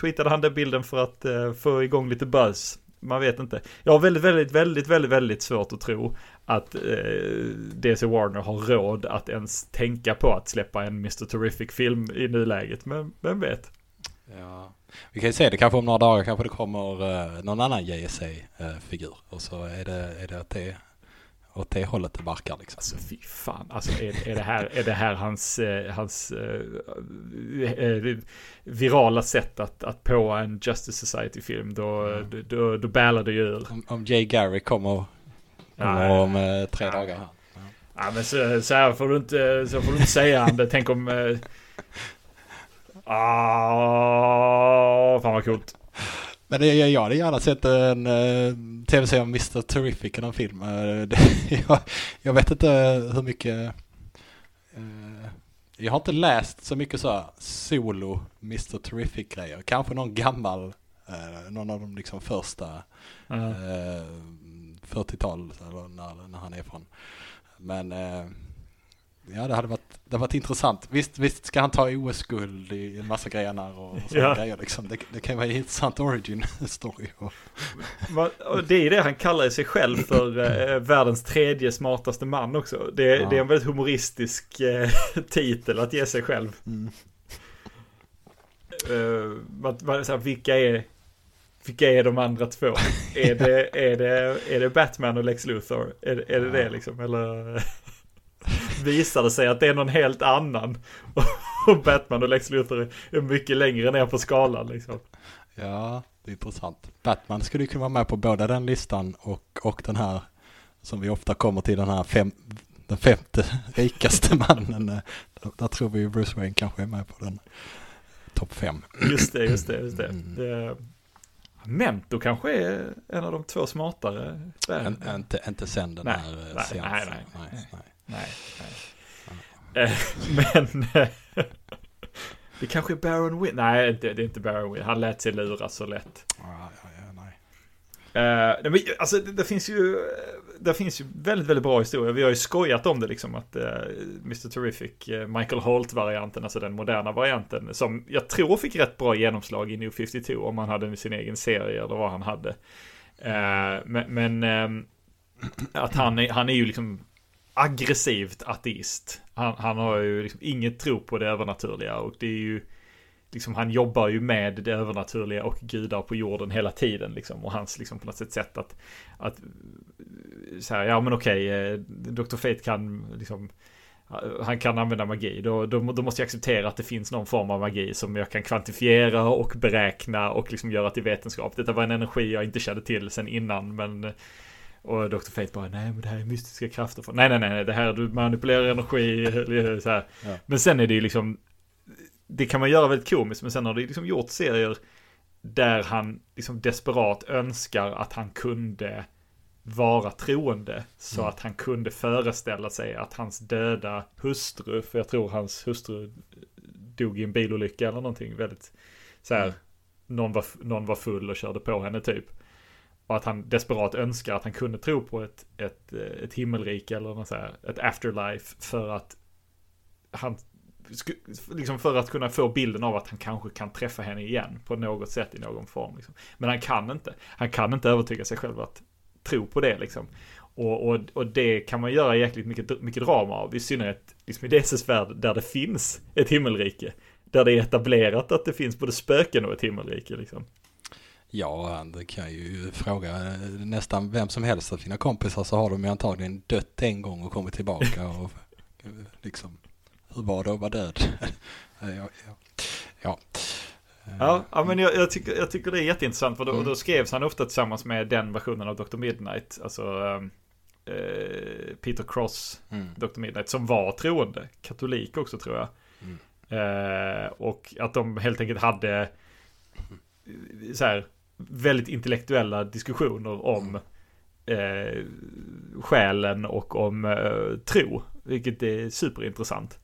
tweetade han den bilden för att få igång lite buzz. Man vet inte. Jag har väldigt svårt att tro att DC Warner har råd att ens tänka på att släppa en Mr. Terrific-film i nuläget. Men vem vet? Ja. Vi kan ju se det. Kanske om några dagar kanske det kommer någon annan JSA-figur. Och så är det att det åt det hållet det barkar liksom. Alltså fy fan. Alltså, är det här hans virala sätt att på en Justice Society-film, då bälar det ju ur. Om Jay Garrick kommer om 3 dagar. Ja, men så här får du inte säga det. Tänk om... fan vad coolt. Men jag hade gärna sett en tv-serie om Mr. Terrific i någon film. Jag vet inte hur mycket... jag har inte läst så mycket så här solo Mr. Terrific-grejer. Kanske någon gammal, någon av de liksom första 40-tal, eller när han är från. Men det hade varit intressant. Visst ska han ta OS-guld i en massa grenar och sådana grejer liksom. Det kan vara en intressant origin-story. Och det är det han kallar sig själv för, världens 3:e smartaste man också. Det är en väldigt humoristisk titel att ge sig själv. Vilka är de andra två? Är det Batman och Lex Luthor? Är det det liksom? Eller... visade sig att det är någon helt annan, och Batman och Lex Luthor är mycket längre ner på skalan liksom. Ja, det är intressant. Batman skulle ju kunna vara med på både den listan och den här som vi ofta kommer till, den femte rikaste mannen. Där tror vi ju Bruce Wayne kanske är med på den topp 5. Just det. Memento kanske är en av de två smartare. Inte sen den här seansen. Nej. Men det kanske är Baron Wynne. Nej, det är inte Baron Wynne. Han lät sig lura så lätt. Nej, men alltså det finns ju väldigt väldigt bra historia. Vi har ju skojat om det liksom, att Mr. Terrific, Michael Holt-varianten, alltså den moderna varianten, som jag tror fick rätt bra genomslag i New 52, om han hade sin egen serie eller vad han hade. Att han är ju liksom aggressivt ateist. Han har ju liksom inget tro på det övernaturliga, och det är ju liksom, han jobbar ju med det övernaturliga och gudar på jorden hela tiden liksom, och hans liksom på något sätt att så här, ja men okej, Dr. Fate kan liksom, han kan använda magi, då måste jag acceptera att det finns någon form av magi som jag kan kvantifiera och beräkna och liksom göra till vetenskap. Detta var en energi jag inte kände till sen innan, men... Och Dr. Fate bara, nej men det här är mystiska krafter. Nej, det här, du manipulerar energi så här. Ja. Men sen är det ju liksom, det kan man göra väldigt komiskt, men sen har det liksom gjort serier där han liksom desperat önskar att han kunde vara troende, så att han kunde föreställa sig att hans döda hustru, för jag tror hans hustru dog i en bilolycka eller någonting väldigt så här, någon var full och körde på henne typ. Och att han desperat önskar att han kunde tro på ett himmelrike eller något så här, ett afterlife, för att han liksom, för att kunna få bilden av att han kanske kan träffa henne igen på något sätt i någon form liksom. Men han kan inte övertyga sig själv att tro på det liksom. Och det kan man göra jäkligt mycket drama av, i synnerhet liksom i DC:s värld där det finns ett himmelrike. där det är etablerat att det finns både spöken och ett himmelrike liksom. Ja, det kan ju fråga nästan vem som helst av sina kompisar, så har de ju antagligen dött en gång och kommit tillbaka och liksom, hur var det att vara död? Ja. Ja, men jag tycker det är jätteintressant, för då skrevs han ofta tillsammans med den versionen av Dr. Midnight, alltså Peter Cross Dr. Midnight, som var troende katolik också, tror jag. Och att de helt enkelt hade så här väldigt intellektuella diskussioner om själen och om tro, vilket är superintressant.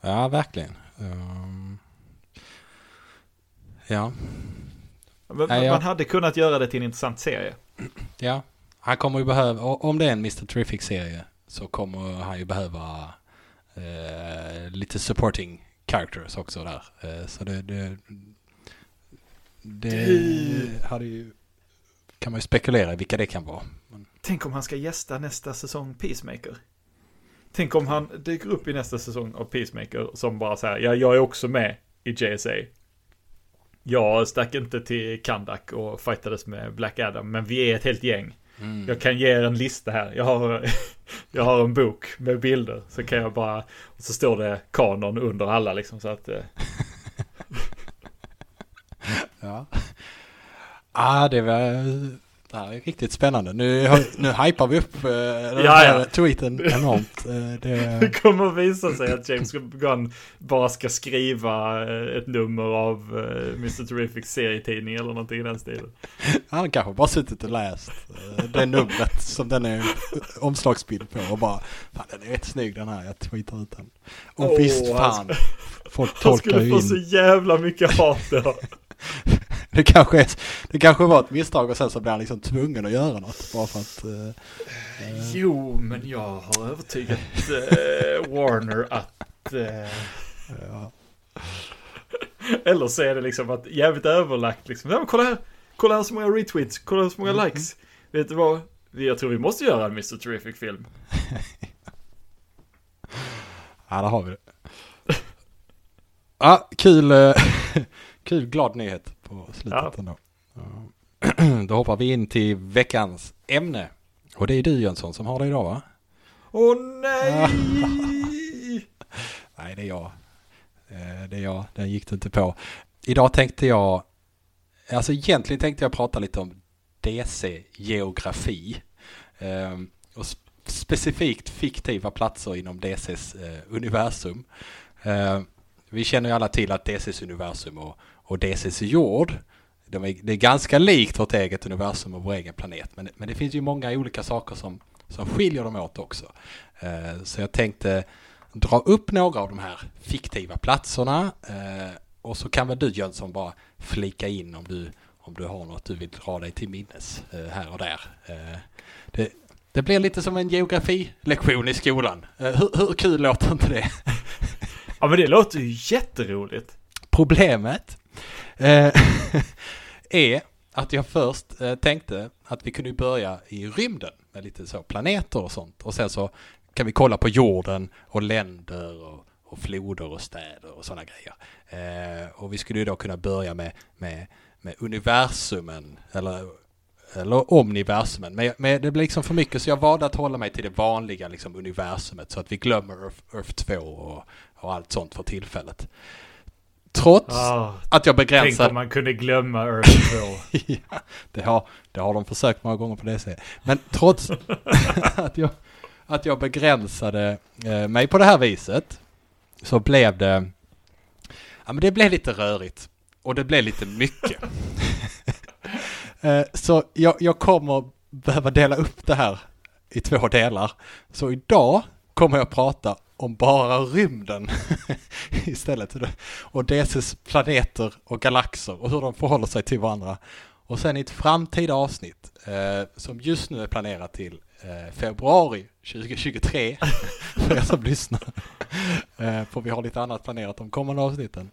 Ja, verkligen. Ja. Man hade kunnat göra det till en intressant serie. Ja, han kommer ju behöva, om det är en Mr. Terrific-serie, så kommer han ju behöva lite supporting characters också där. Så det hade ju, kan man ju spekulera vilka det kan vara. Tänk om han ska gästa nästa säsong Peacemaker. Tänk om han dyker upp i nästa säsong av Peacemaker som bara så här, jag är också med i JSA. Jag stack inte till Kandak och fightades med Black Adam, men vi är ett helt gäng. Jag kan ge er en lista här. Jag har en bok med bilder, så kan jag bara, och så står det kanon under alla liksom, så att ja. Det var det här är riktigt spännande. Nu hypar vi upp den här tweeten enormt. Det kommer att visa sig att James Gunn bara ska skriva ett nummer av Mr. Terrific serietidning eller någonting i den stilen. Han kanske bara suttit och läst det numret som den är omslagsbild på och bara, fan, den är rätt snygg den här, jag tweetar ut den. Och visst, fan, folk tolkar ju in. Han skulle få så jävla mycket hat då. Det kanske var ett misstag och sen så blev han liksom tvungen att göra något bara för att men jag har övertygat Warner att ja. Eller så är det liksom att jävligt överlagt liksom. Ja, kolla här så många retweets, kolla här så många likes. Vet du vad? Jag tror vi måste göra en Mr. Terrific-film. Ja, där har vi det. Kul kul, glad nyhet på slutet ändå. Då hoppar vi in till veckans ämne. Och det är du, Jönsson, som har det idag, va? Åh nej! Nej, det är jag. Den gick det inte på. Idag tänkte jag, alltså egentligen tänkte jag prata lite om DC-geografi. Och specifikt fiktiva platser inom DCs universum. Vi känner ju alla till att DCs universum och DCs jord, det är ganska likt vårt eget universum och vår egen planet. Men det finns ju många olika saker som skiljer dem åt också. Så jag tänkte dra upp några av de här fiktiva platserna. Och så kan väl du, Jönsson, bara flika in om du har något du vill dra dig till minnes här och där. Det blir lite som en geografilektion i skolan. Hur kul låter inte det? Ja, men det låter ju jätteroligt. Problemet är att jag först tänkte att vi kunde börja i rymden med lite så planeter och sånt. Och sen så kan vi kolla på jorden och länder och floder och städer och sådana grejer. Och vi skulle ju då kunna börja med universumen eller omniversumen. Men det blir liksom för mycket, så jag valde att hålla mig till det vanliga liksom, universumet, så att vi glömmer Earth 2 och allt sånt för tillfället. Trots att jag begränsar. Tänk om man kunde glömma Earth 2. Ja, det har de försökt många gånger på DC. Men trots att jag begränsade mig på det här viset, så blev det, ja, men det blev lite rörigt och det blev lite mycket. Så jag kommer behöva dela upp det här i 2 delar. Så idag kommer jag prata om bara rymden istället. Och DCs planeter och galaxer och hur de förhåller sig till varandra. Och sen i ett framtida avsnitt som just nu är planerat till februari 2023 för er som lyssnar. För vi har lite annat planerat om kommande avsnitten.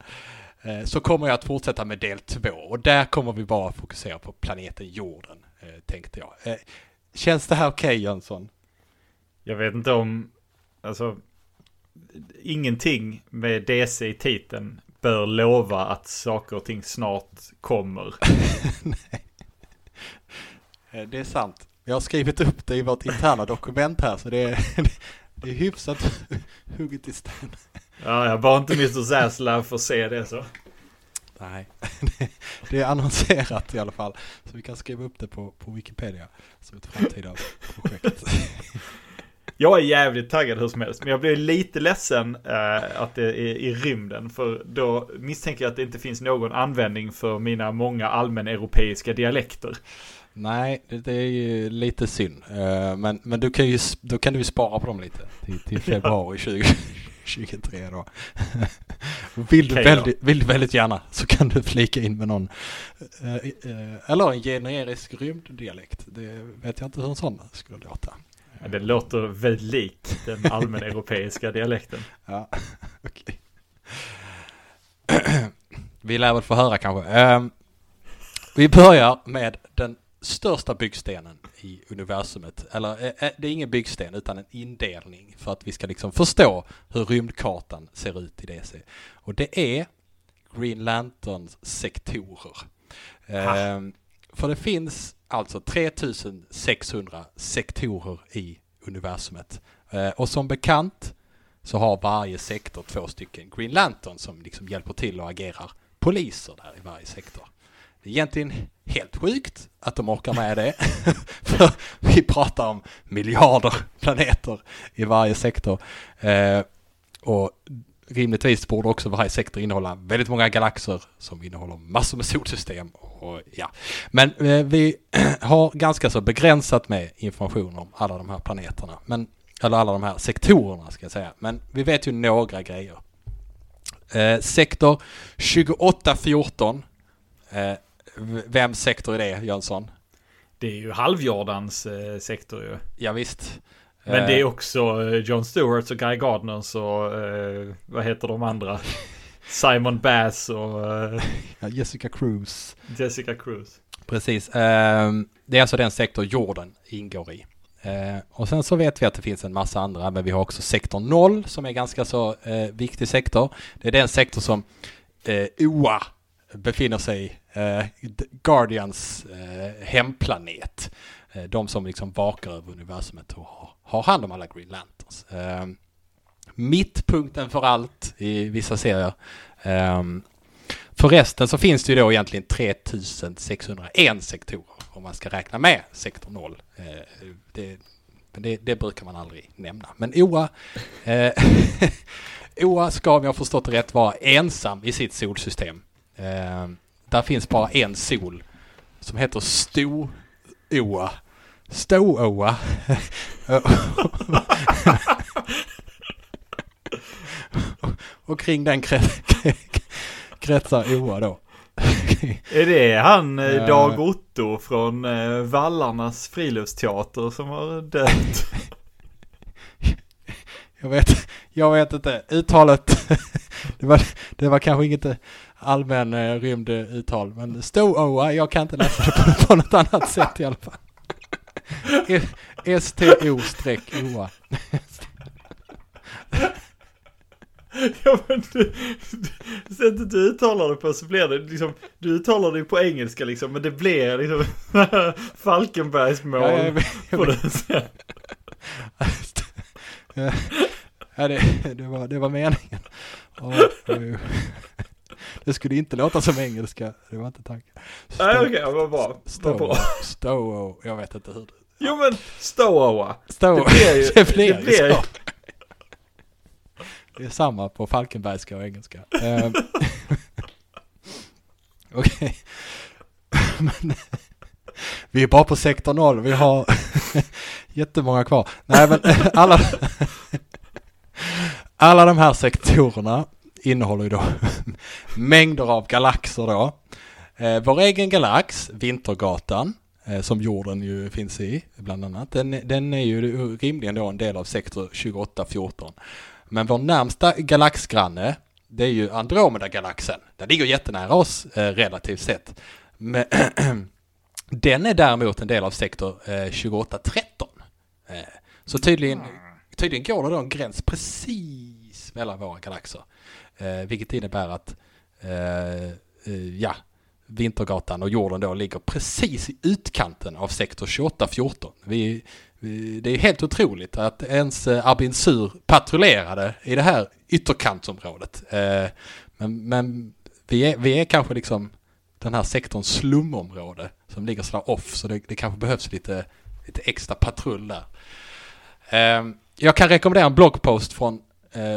Så kommer jag att fortsätta med del 2, och där kommer vi bara fokusera på planeten jorden, tänkte jag. Känns det här okej, Jönsson? Jag vet inte om, alltså ingenting med DC i titeln bör lova att saker och ting snart kommer. Nej. Det är sant. Jag har skrivit upp det i vårt interna dokument här, så det är hyfsat hugget i sten. Ja, jag bara inte Mr. Zaslav för att se det så. Nej, det är annonserat i alla fall. Så vi kan skriva upp det på Wikipedia som ett framtida projekt. Jag är jävligt taggad hur som helst, men jag blir lite ledsen att det är i rymden, för då misstänker jag att det inte finns någon användning för mina många allmäneuropeiska dialekter. Nej, det är ju lite synd. Men du kan ju, då kan du ju spara på dem lite till februari 2023 då. Vill du väldigt gärna, så kan du flika in med någon eller en generisk rymddialekt. Det vet jag inte hur en sån skulle låta. Men det låter väldigt likt den allmän europeiska dialekten. Ja, okej. Okay. Vi lär väl få höra kanske. Vi börjar med den största byggstenen i universumet. Eller det är ingen byggsten utan en indelning för att vi ska liksom förstå hur rymdkartan ser ut i DC. Och det är Green Lanterns sektorer. För det finns alltså 3600 sektorer i universumet. Och som bekant så har varje sektor 2 stycken Green Lantern som liksom hjälper till och agerar poliser där i varje sektor. Det är egentligen helt sjukt att de orkar med det. För vi pratar om miljarder planeter i varje sektor. Och rimligtvis borde också varje sektor innehålla väldigt många galaxer som innehåller massor med solsystem. Och ja. Men vi har ganska så begränsat med information om alla de här planeterna. Eller alla de här sektorerna ska jag säga. Men vi vet ju några grejer. Sektor 2814. Vem sektor är det, Jönsson? Det är ju halvjordans sektor ju. Ja visst. Men det är också Jon Stewart och Guy Gardner och vad heter de andra? Simon Bass och Jessica Cruz. Jessica Cruz. Precis. Det är alltså den sektor jorden ingår i. Och sen så vet vi att det finns en massa andra, men vi har också sektor 0 som är ganska så viktig sektor. Det är den sektor som OA befinner sig Guardians hemplanet. De som liksom vakar över universumet och har hand om alla Green Lanterns. Mittpunkten för allt i vissa serier. För resten så finns det ju då egentligen 3601 sektorer om man ska räkna med sektor 0. Det brukar man aldrig nämna. Men OA ska, om jag förstått det rätt, vara ensam i sitt solsystem. Där finns bara en sol som heter Stå-Oa. Och kring den kretsar Oa då. Är det han Dag Otto från Vallarnas friluftsteater som har dött? Jag vet inte. Uttalet det var kanske inget allmän rymd uttal, men Stå-Oa, jag kan inte läsa det på något annat sätt i alla fall. STO-Oa. Ja, men du sättet du uttalar det på så blir det liksom, du uttalar det på engelska liksom, men det blir liksom Falkenbergs mål. Ja, jag vet. På det sättet. Ja, det var meningen. Det skulle inte låta som engelska. Det var inte tanken. Nej, okej, vad bra. Stå, jag vet inte hur det... Jo, men Stå. Det blir ju. Det är samma på falkenbergska och engelska. Okej. Men vi är bara på sektor 0. Vi har jättemånga kvar. Nej, men alla de här sektorerna innehåller ju då mängder av galaxer då. Vår egen galax, Vintergatan, som jorden ju finns i bland annat, den är ju rimligen då en del av sektor 2814. Men vår närmsta galaxgranne, det är ju Andromeda-galaxen. Den ligger jättenära oss relativt sett. Men den är däremot en del av sektor 2813. Så tydligen går det då en gräns precis mellan våra galaxer. Vilket innebär att Vintergatan och jorden då ligger precis i utkanten av sektor 28-14. Det är helt otroligt att ens Abin Sur patrullerade i det här ytterkantsområdet. Men vi är kanske liksom den här sektorns slumområde som ligger sådär off, så det kanske behövs lite extra patrull där. Jag kan rekommendera en bloggpost från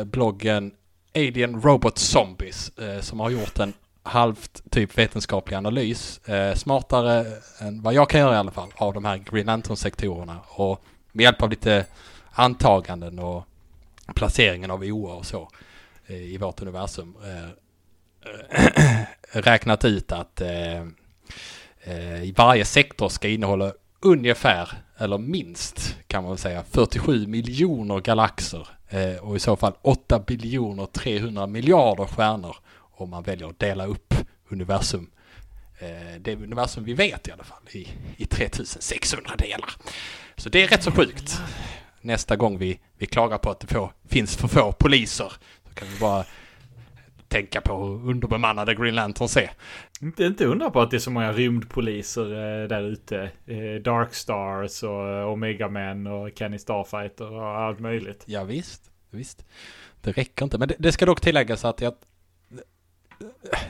bloggen Alien Robot Zombies som har gjort en halvt typ vetenskaplig analys, smartare än vad jag kan göra i alla fall, av de här Green Lantern-sektorerna, och med hjälp av lite antaganden och placeringen av OA och så i vårt universum räknat ut att varje sektor ska innehålla ungefär, eller minst kan man säga, 47 miljoner galaxer och i så fall 8 biljoner 300 miljarder stjärnor om man väljer att dela upp universum. Det universum vi vet i alla fall i 3600 delar. Så det är rätt så sjukt. Nästa gång vi klagar på att det finns för få poliser, så kan vi bara tänka på hur underbemannade Green Lantern ser. Inte undra på att det är så många rymdpoliser där ute. Dark Stars och Omega Man och Kenny Starfighter och allt möjligt. Ja visst. Det räcker inte. Men det ska dock tilläggas att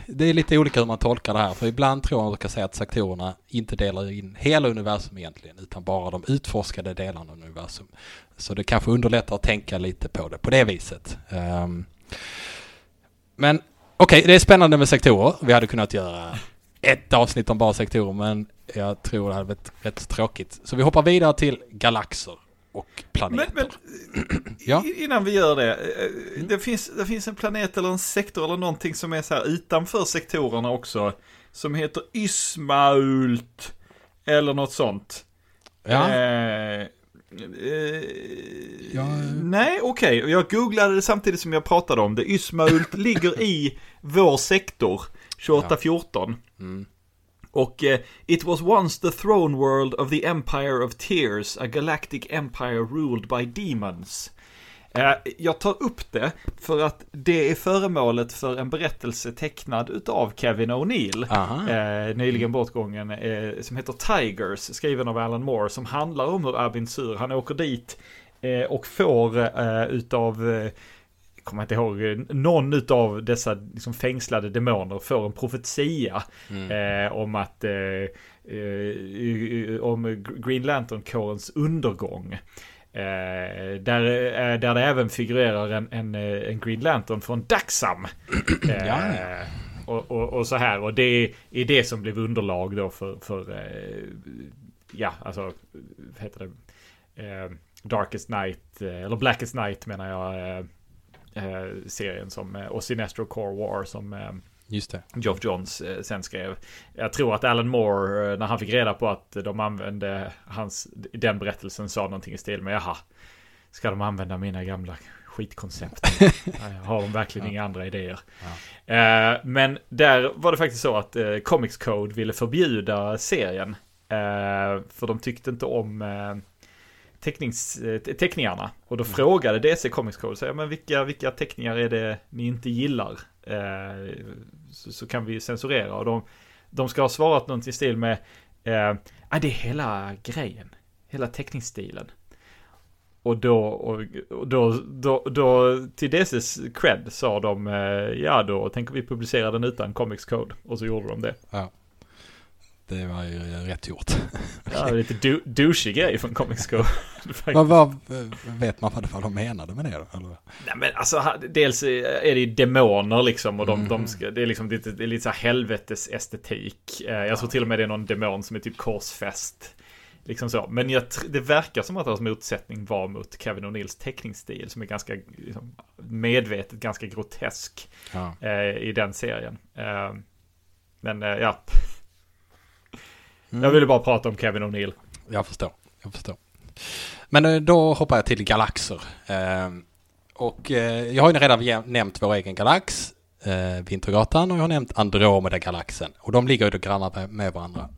det är lite olika hur man tolkar det här. För ibland tror man att säga att sektorerna inte delar in hela universum egentligen, utan bara de utforskade delarna av universum. Så det kanske underlättar att tänka lite på det på det viset. Men okej, det är spännande med sektorer. Vi hade kunnat göra ett avsnitt om bara sektorer, men jag tror det hade varit rätt tråkigt. Så vi hoppar vidare till galaxer och planeter. Men ja? Innan vi gör det, det finns en planet eller en sektor eller någonting som är så här utanför sektorerna också, som heter Ismault eller något sånt. Ja. Nej, okej. Jag googlade det samtidigt som jag pratade om det. Ismault ligger i vår sektor 2814. Ja. Mm. Och it was once the throne world of the Empire of Tears, a galactic empire ruled by demons. Jag tar upp det för att det är föremålet för en berättelse tecknad utav Kevin O'Neill, nyligen bortgången, som heter Tigers, skriven av Alan Moore, som handlar om hur Abin Sur, han åker dit och får utav kommer inte ihåg, någon utav dessa liksom fängslade demoner får en profetia om att om Green Lantern-kårens undergång. Där det även figurerar en Green Lantern från Daxam. Och så här, och det är det som blev underlag då för vad heter det, Darkest Night eller Blackest Night menar jag, serien som och Sinestro Core War som just det, Geoff Johns sen skrev. Jag tror att Alan Moore, när han fick reda på att de använde den berättelsen, sa någonting i stil med jaha, ska de använda mina gamla skitkoncept? Har de verkligen inga andra idéer? Ja. Men där var det faktiskt så att Comics Code ville förbjuda serien för de tyckte inte om teckningarna. Och då frågade DC Comics Code så, men vilka teckningar är det ni inte gillar? Så kan vi censurera. Och de ska ha svarat något i stil med det är hela grejen, hela teckningsstilen. Och då till DC's cred sa de då tänker vi publicera den utan Comics Code. Och så gjorde de det. Ja. Det var ju rätt gjort. Ja, det är lite douchey grej från Comics Code. Vad vet man vad de menade med det då? Eller? Nej, men alltså, dels är det ju demoner liksom, och det är lite så här helvetes estetik. Jag tror till och med det är någon demon som är typ korsfäst. Liksom så. Men det verkar som att hans motsättning var mot Kevin O'Neills teckningsstil, som är ganska liksom, medvetet ganska grotesk i den serien. Men Mm. Jag ville bara prata om Kevin O'Neill. Jag förstår. Men då hoppar jag till galaxer. Och jag har ju redan nämnt vår egen galax, Vintergatan, och jag har nämnt Andromeda-galaxen. Och de ligger ju då grannar med varandra.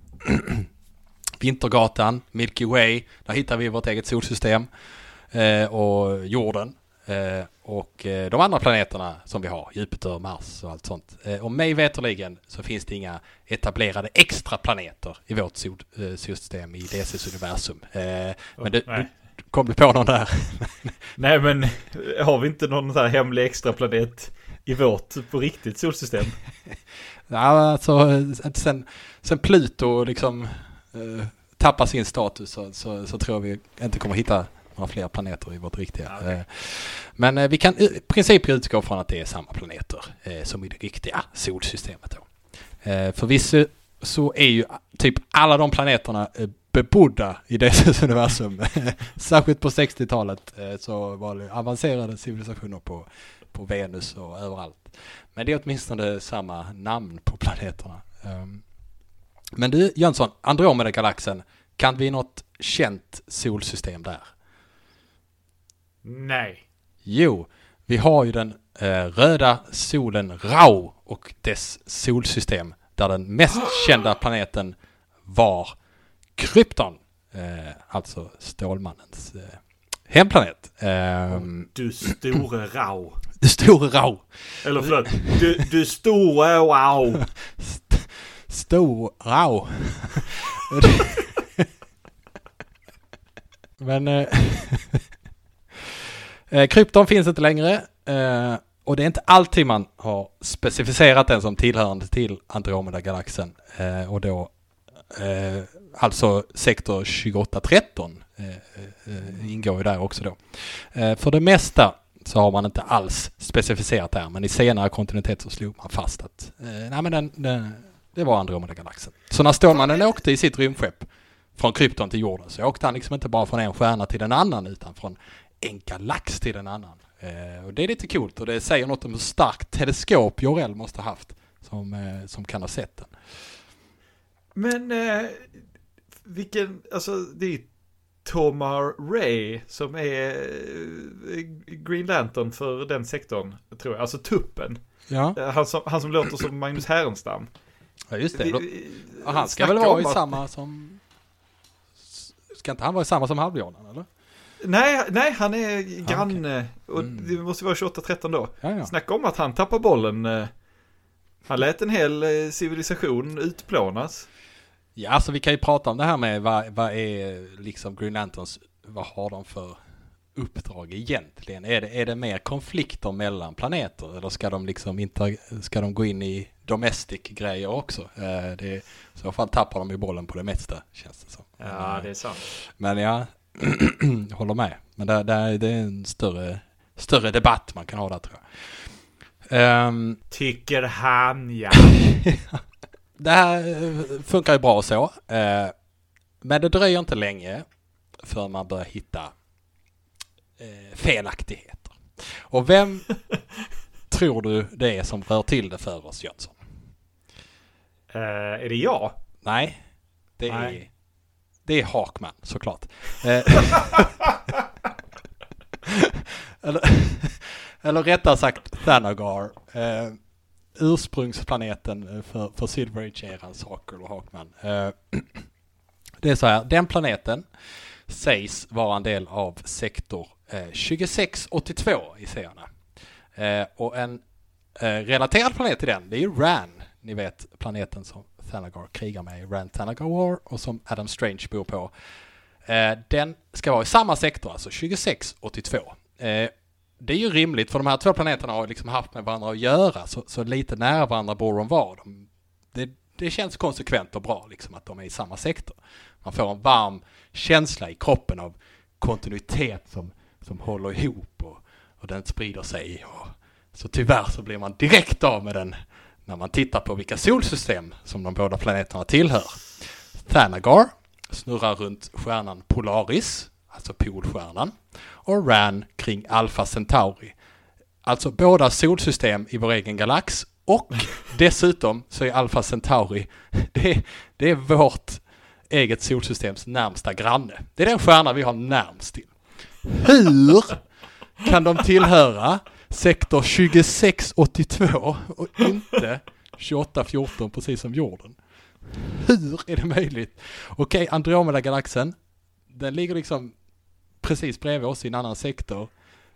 Vintergatan, Milky Way, där hittar vi vårt eget solsystem och jorden. Och de andra planeterna som vi har, Jupiter, Mars och allt sånt. Och mig veterligen så finns det inga etablerade extra planeter i vårt solsystem i DCs universum. Men du kom du på någon där? Nej, men har vi inte någon där hemlig extra planet i vårt på riktigt solsystem? Ja, alltså sen Pluto liksom tappar sin status så tror vi inte kommer hitta några fler planeter i vårt riktiga. Okay. Men vi kan i princip utgå från att det är samma planeter som i det riktiga solsystemet. Förvisso så är ju typ alla de planeterna bebodda i dess universum. Särskilt på 60-talet så var det avancerade civilisationer på Venus och överallt. Men det är åtminstone samma namn på planeterna. Men du, Jönsson, Andromeda-galaxen, kan vi något känt solsystem där? Nej. Jo, vi har ju den röda solen Rau och dess solsystem där den mest kända planeten var Krypton, alltså Stålmannens hemplanet. Du store Rau. Du store Rau. Eller förlåt, du store Rau. Stor Rau. Men... Krypton finns inte längre och det är inte alltid man har specificerat den som tillhörande till Andromeda-galaxen och då alltså sektor 2813 ingår ju där också då. För det mesta så har man inte alls specificerat där, men i senare kontinuitet så slog man fast att nej, men det var Andromeda-galaxen. Så när Stålmannen åkte i sitt rymdskepp från Krypton till jorden så åkte han liksom inte bara från en stjärna till en annan utan från en galax till en annan. Och det är lite coolt och det säger något om hur starkt teleskop Jorel måste ha haft som kan ha sett den. Men vilken, alltså det är Tomar Ray som är Green Lantern för den sektorn, tror jag. Alltså tuppen. Ja. Han som låter som Magnus Härenstam. Ja, just det. Och han ska väl vara i samma som... Ska inte han vara i samma som Halvbjörnen, eller? Nej, han är granne. Okay. Och det måste vara 28-13 då. Ja. Snacka om att han tappar bollen. Han lät en hel civilisation utplånas. Ja, så alltså, vi kan ju prata om det här med vad är liksom Green Lanterns, vad har de för uppdrag egentligen? Är det mer konflikter mellan planeter? Eller ska de liksom ska de gå in i domestic-grejer också? I så fall tappar de ju bollen på det mesta, känns det som. Ja, det är sant. Men ja... håller med. Men det är en större debatt man kan ha där, tror jag. Tycker han, ja. Det här funkar ju bra så. Men det dröjer inte länge för man börjar hitta felaktigheter. Och vem tror du det är som rör till det för oss, Jönsson? Är det jag? Nej, det är... Det är Hakman, såklart. eller rättare sagt Thanagar. Ursprungsplaneten för Silver Age-eran, Stargirl och Hakman. Det är så här, den planeten sägs vara en del av sektor 2682 i serierna. Och en relaterad planet till den, det är ju Ran. Ni vet, planeten som Thanagar krigar med i Rand Thanagar War och som Adam Strange bor på. Den ska vara i samma sektor, alltså 2682. Det är ju rimligt, för de här två planeterna har liksom haft med varandra att göra, så lite nära varandra bor de var. Det känns konsekvent och bra liksom, att de är i samma sektor. Man får en varm känsla i kroppen av kontinuitet som håller ihop och den sprider sig. Så tyvärr så blir man direkt av med den när man tittar på vilka solsystem som de båda planeterna tillhör. Thanagar snurrar runt stjärnan Polaris, alltså Polstjärnan, och Ran kring Alpha Centauri. Alltså båda solsystem i vår egen galax, och dessutom så är Alpha Centauri det är vårt eget solsystems närmsta granne. Det är den stjärna vi har närmst till. Hur kan de tillhöra sektor 2682 och inte 2814 precis som jorden? Hur är det möjligt? Okej, Andromeda-galaxen, den ligger liksom precis bredvid oss i en annan sektor,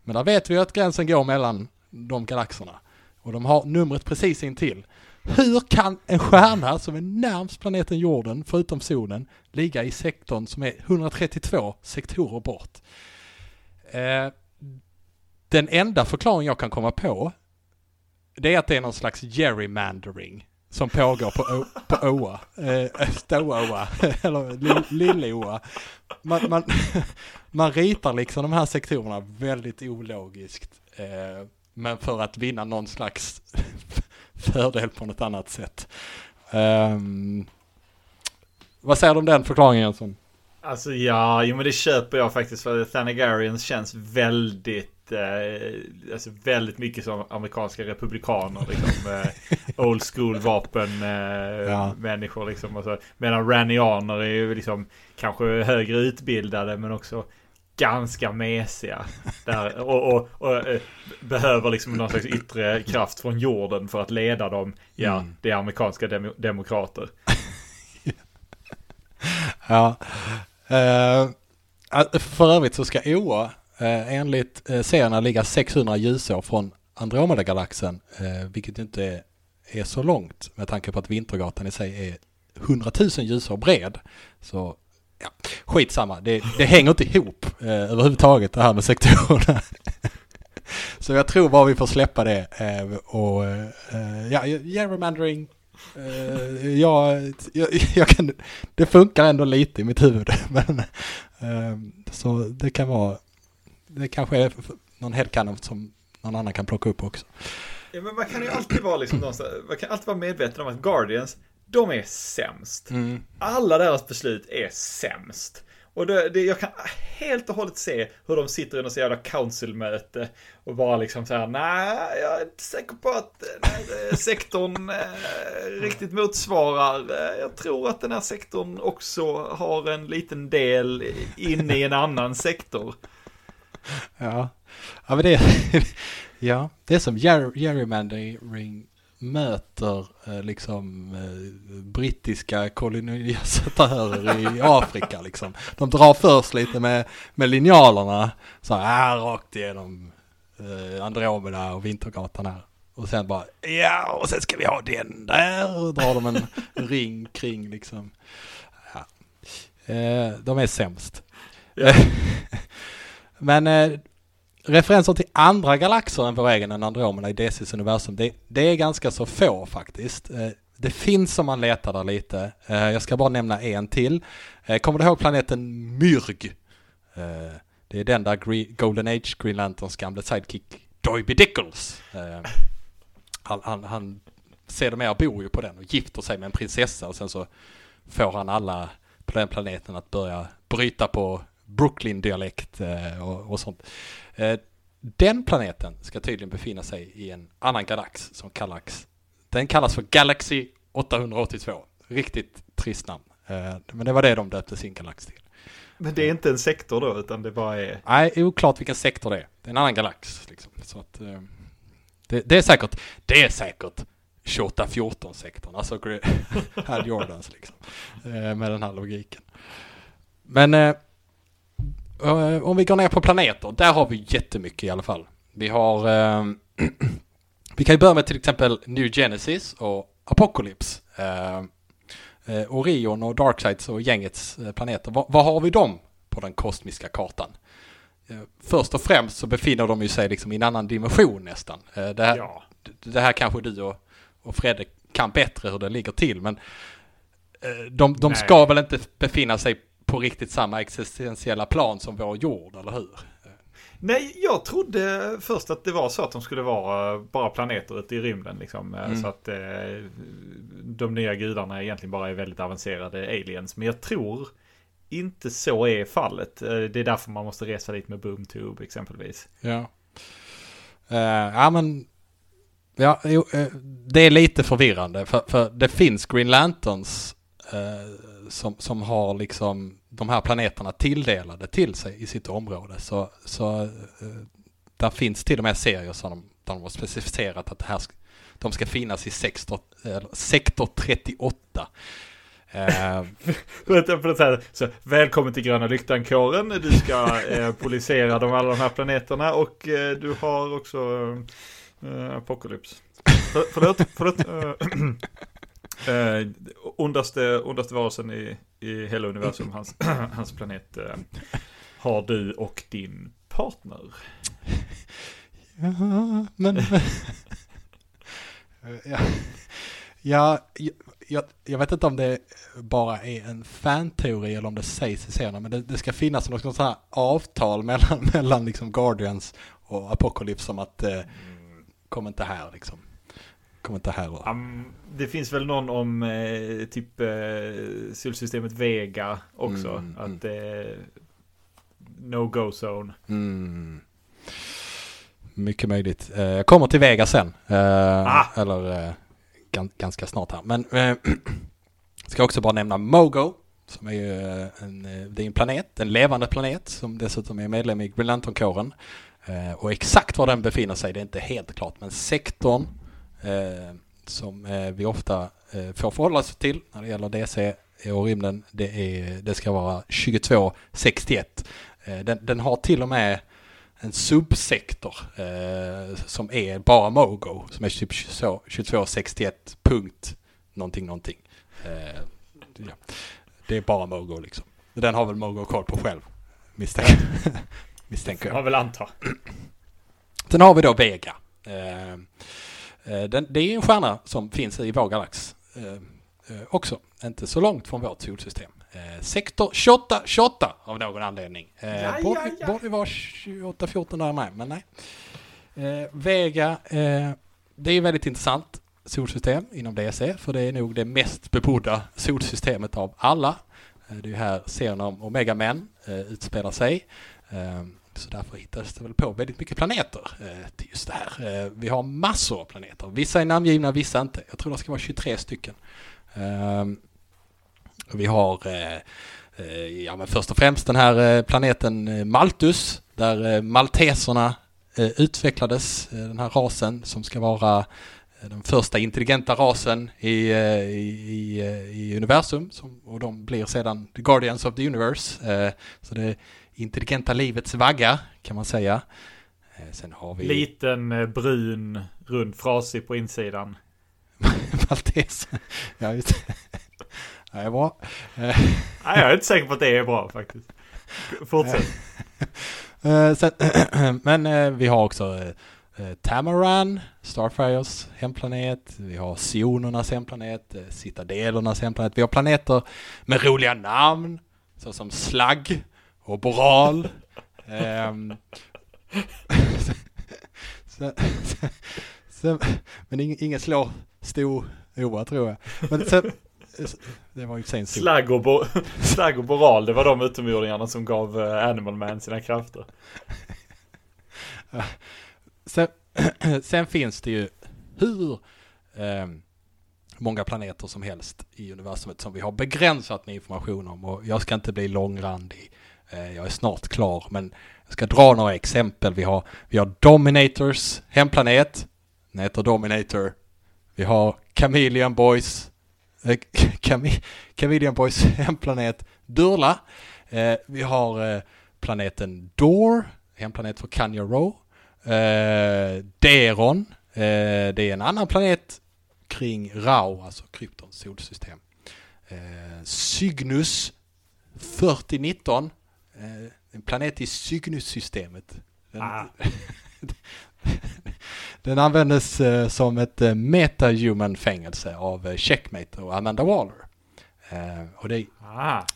Men där vet vi att gränsen går mellan de galaxerna. Och de har numret precis intill. Hur kan en stjärna som är närmast planeten jorden, förutom solen, ligga i sektorn som är 132 sektorer bort? Den enda förklaring jag kan komma på, det är att det är någon slags gerrymandering som pågår på Oa. Ståa, eller Lilleoa. Man ritar liksom de här sektorerna väldigt ologiskt. Men för att vinna någon slags fördel på något annat sätt. Vad säger du om den förklaringen? Alltså ja, men det köper jag faktiskt. För Thanagarians känns väldigt alltså väldigt mycket som amerikanska republikaner liksom, old school vapen människor liksom, alltså. Medan Ranianer är ju liksom kanske högre utbildade men också ganska mesiga där, och behöver liksom någon slags yttre kraft från jorden för att leda dem. Ja, det är amerikanska demokrater. Ja. För övrigt så ska Oa enligt serierna ligga 600 ljusår från Andromeda-galaxen, vilket inte är så långt med tanke på att Vintergatan i sig är 100 000 ljusår bred. Så ja, skitsamma. Det hänger inte ihop överhuvudtaget det här med sektorerna. Så jag tror bara vi får släppa det. Gerrymandering. Jag kan, det funkar ändå lite i mitt huvud. Men, så det kan vara... Det kanske är någon headcanon som någon annan kan plocka upp också. Ja, men man kan ju alltid vara, liksom, man kan alltid vara medveten om att Guardians... De är sämst. Alla deras beslut är sämst. Och jag kan helt och hållet se hur de sitter i något jävla councilmöte och bara liksom såhär, nej, jag är inte säker på att sektorn riktigt motsvarar. Jag tror att den här sektorn också har en liten del inne i en annan sektor. Ja, men det är som gerrymandering möter liksom brittiska kolonisatörer i Afrika liksom. De drar först lite med linjalerna så här rakt igenom Andromeda och Vintergatan här. Och sen bara och sen ska vi ha den där och drar de en ring kring liksom. Ja. De är sämst. Men referenser till andra galaxer än vår egen än Andromeda i DCs universum, det är ganska så få faktiskt. Det finns som man letar där lite. Jag ska bara nämna en till. Kommer du ihåg planeten Myrg? Det är den där Golden Age Green Lanterns gamla sidekick Doiby Dickles. Han ser det med och bor ju på den och gifter sig med en prinsessa och sen så får han alla på den planeten att börja bryta på Brooklyn-dialekt och sånt. Den planeten ska tydligen befinna sig i en annan galax som kallas för Galaxy 882. Riktigt trist namn. Men det var det de döpte sin galax till. Men det är inte en sektor då, utan det bara är... Nej, det är oklart vilken sektor det är. Det är en annan galax. Liksom. Så att, det är säkert 28-14-sektorn. Alltså Hal Jordans liksom. Med den här logiken. Men... om vi går ner på planeter, där har vi jättemycket i alla fall. Vi har vi kan ju börja med till exempel New Genesis och Apocalypse, Orion och Darksides och gängets planeter. Vad har vi dem på den kosmiska kartan? Först och främst så befinner de ju sig liksom i en annan dimension nästan. Det här kanske du och Fredde kan bättre hur det ligger till, men de ska väl inte befinna sig på riktigt samma existentiella plan som vår jord, eller hur? Nej, jag trodde först att det var så att de skulle vara bara planeter ute i rymden. Liksom. Så att de nya gudarna egentligen bara är väldigt avancerade aliens. Men jag tror inte så är fallet. Det är därför man måste resa dit med boomtube exempelvis. Ja. Det är lite förvirrande. För det finns Green Lanterns... Som har liksom de här planeterna tilldelade till sig i sitt område. Så där finns till och med serier som de har specificerat att det här de ska finnas i sektor 38. Så, välkommen till Gröna Lyktan-kåren. Du ska polisera alla de här planeterna. Och du har också Apocalypse. Ondaste varelsen i hela universum, hans planet, har du och din partner. Ja, men jag vet inte om det bara är en fanteori eller om det sägs i scenen, men det ska finnas något sånt här avtal mellan liksom Guardians och Apocalypse, som att kom inte här liksom. Det finns väl någon om typ solsystemet Vega också, att no-go zone. Mycket möjligt. Jag kommer till Vega sen. Eller ganska snart här. Men ska också bara nämna Mogo, som är ju en planet, en levande planet, som dessutom är medlem i Green Lantern-kåren. Och exakt var den befinner sig, det är inte helt klart. Men sektorn som vi ofta får förhålla oss till när det gäller DC och rymden, det ska vara 2261. Den har till och med en subsektor som är bara Mogo, som är typ 2261 punkt någonting. Ja. Det är bara Mogo liksom. Den har väl Mogo koll på själv, misstänker jag. Har väl anta. Sen har vi då Vega. Det är en stjärna som finns i vår galax också. Inte så långt från vårt solsystem. Sektor 28 av någon anledning. Borde vara 28-14 där med, men nej. Vega, det är väldigt intressant solsystem inom DC, för det är nog det mest bebodda solsystemet av alla. Det är här serien om Omega Man utspelar sig. Så därför hittades det väl på väldigt mycket planeter till just det här. Vi har massor av planeter. Vissa är namngivna, vissa inte. Jag tror det ska vara 23 stycken. Vi har först och främst den här planeten Malthus, där malteserna utvecklades, den här rasen som ska vara den första intelligenta rasen i universum. Och de blir sedan The Guardians of the Universe. Så det är intelligenta livets vagga, kan man säga. Sen har vi liten, brun, rund, frasig på insidan. Maltes. Ja, just det. Det är bra. Nej, jag är inte säker på att det är bra faktiskt. Fortsätt. Men vi har också Tamaran, Starfires hemplanet. Vi har Sionernas hemplanet, Citadelernas hemplanet. Vi har planeter med roliga namn, såsom Slagg och Boral. Men ingen slår stor oa, tror jag. Men sen, det var ju sen Slagg och Boral, det var de utomjordingarna som gav Animal Man sina krafter. Sen finns det ju hur många planeter som helst i universumet, som vi har begränsat med information om, och jag ska inte bli långrandig. Jag är snart klar, men jag ska dra några exempel. Vi har Dominators hemplanet. Den heter Dominator. Vi har Chameleon Boys hemplanet Durla. Vi har planeten Dor, hemplanet för Kanya Roo. Deron, det är en annan planet kring Rao, alltså Kryptons solsystem. Cygnus 4019, en planet i Cygnus-systemet. Den användes som ett metahuman-fängelse av Checkmate och Amanda Waller. Och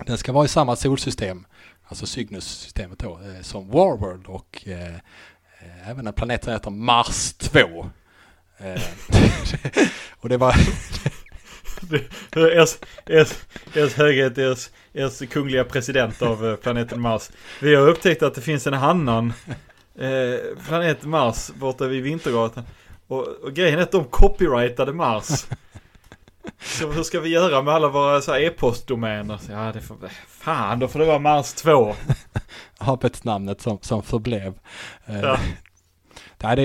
den ska vara i samma solsystem, alltså Cygnus-systemet då, som Warworld, och även en planet som heter Mars 2. Och det var ers höghet, ers kungliga president av planeten Mars. Vi har upptäckt att det finns en annan planet Mars borta vid Vintergatan. Och grejen är att de copyrightade Mars. Så hur ska vi göra med alla våra så här e-postdomäner? Ja, då får det vara Mars 2. Arbetsnamnet som förblev.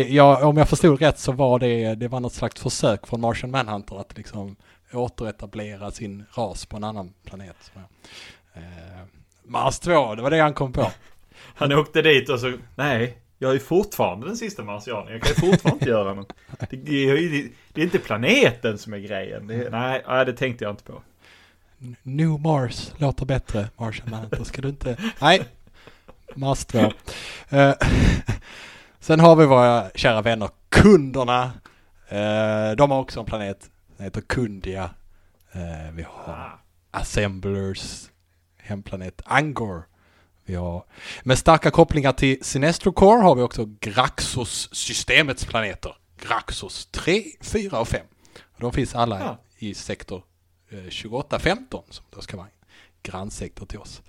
Ja. Om jag förstod rätt så var det var något slags försök från Martian Manhunter att liksom återetablera sin ras på en annan planet. Mars 2, det var det han kom på. Han åkte dit och så, nej, jag är fortfarande den sista marsianen. Jag kan ju fortfarande inte göra något. Det är inte planeten som är grejen. Nej, det tänkte jag inte på. New Mars låter bättre, Martian Manhunter. Ska du inte... Nej, Mars 2. Sen har vi våra kära vänner, kunderna. De har också en planet. Den heter Kundia. Vi har Assemblers hemplanet Angor. Vi har, med starka kopplingar till Sinestro Corps, har vi också Graxos-systemets planeter. Graxos 3, 4 och 5. De finns alla i sektor 28-15 som då ska vara en grannsektor till oss.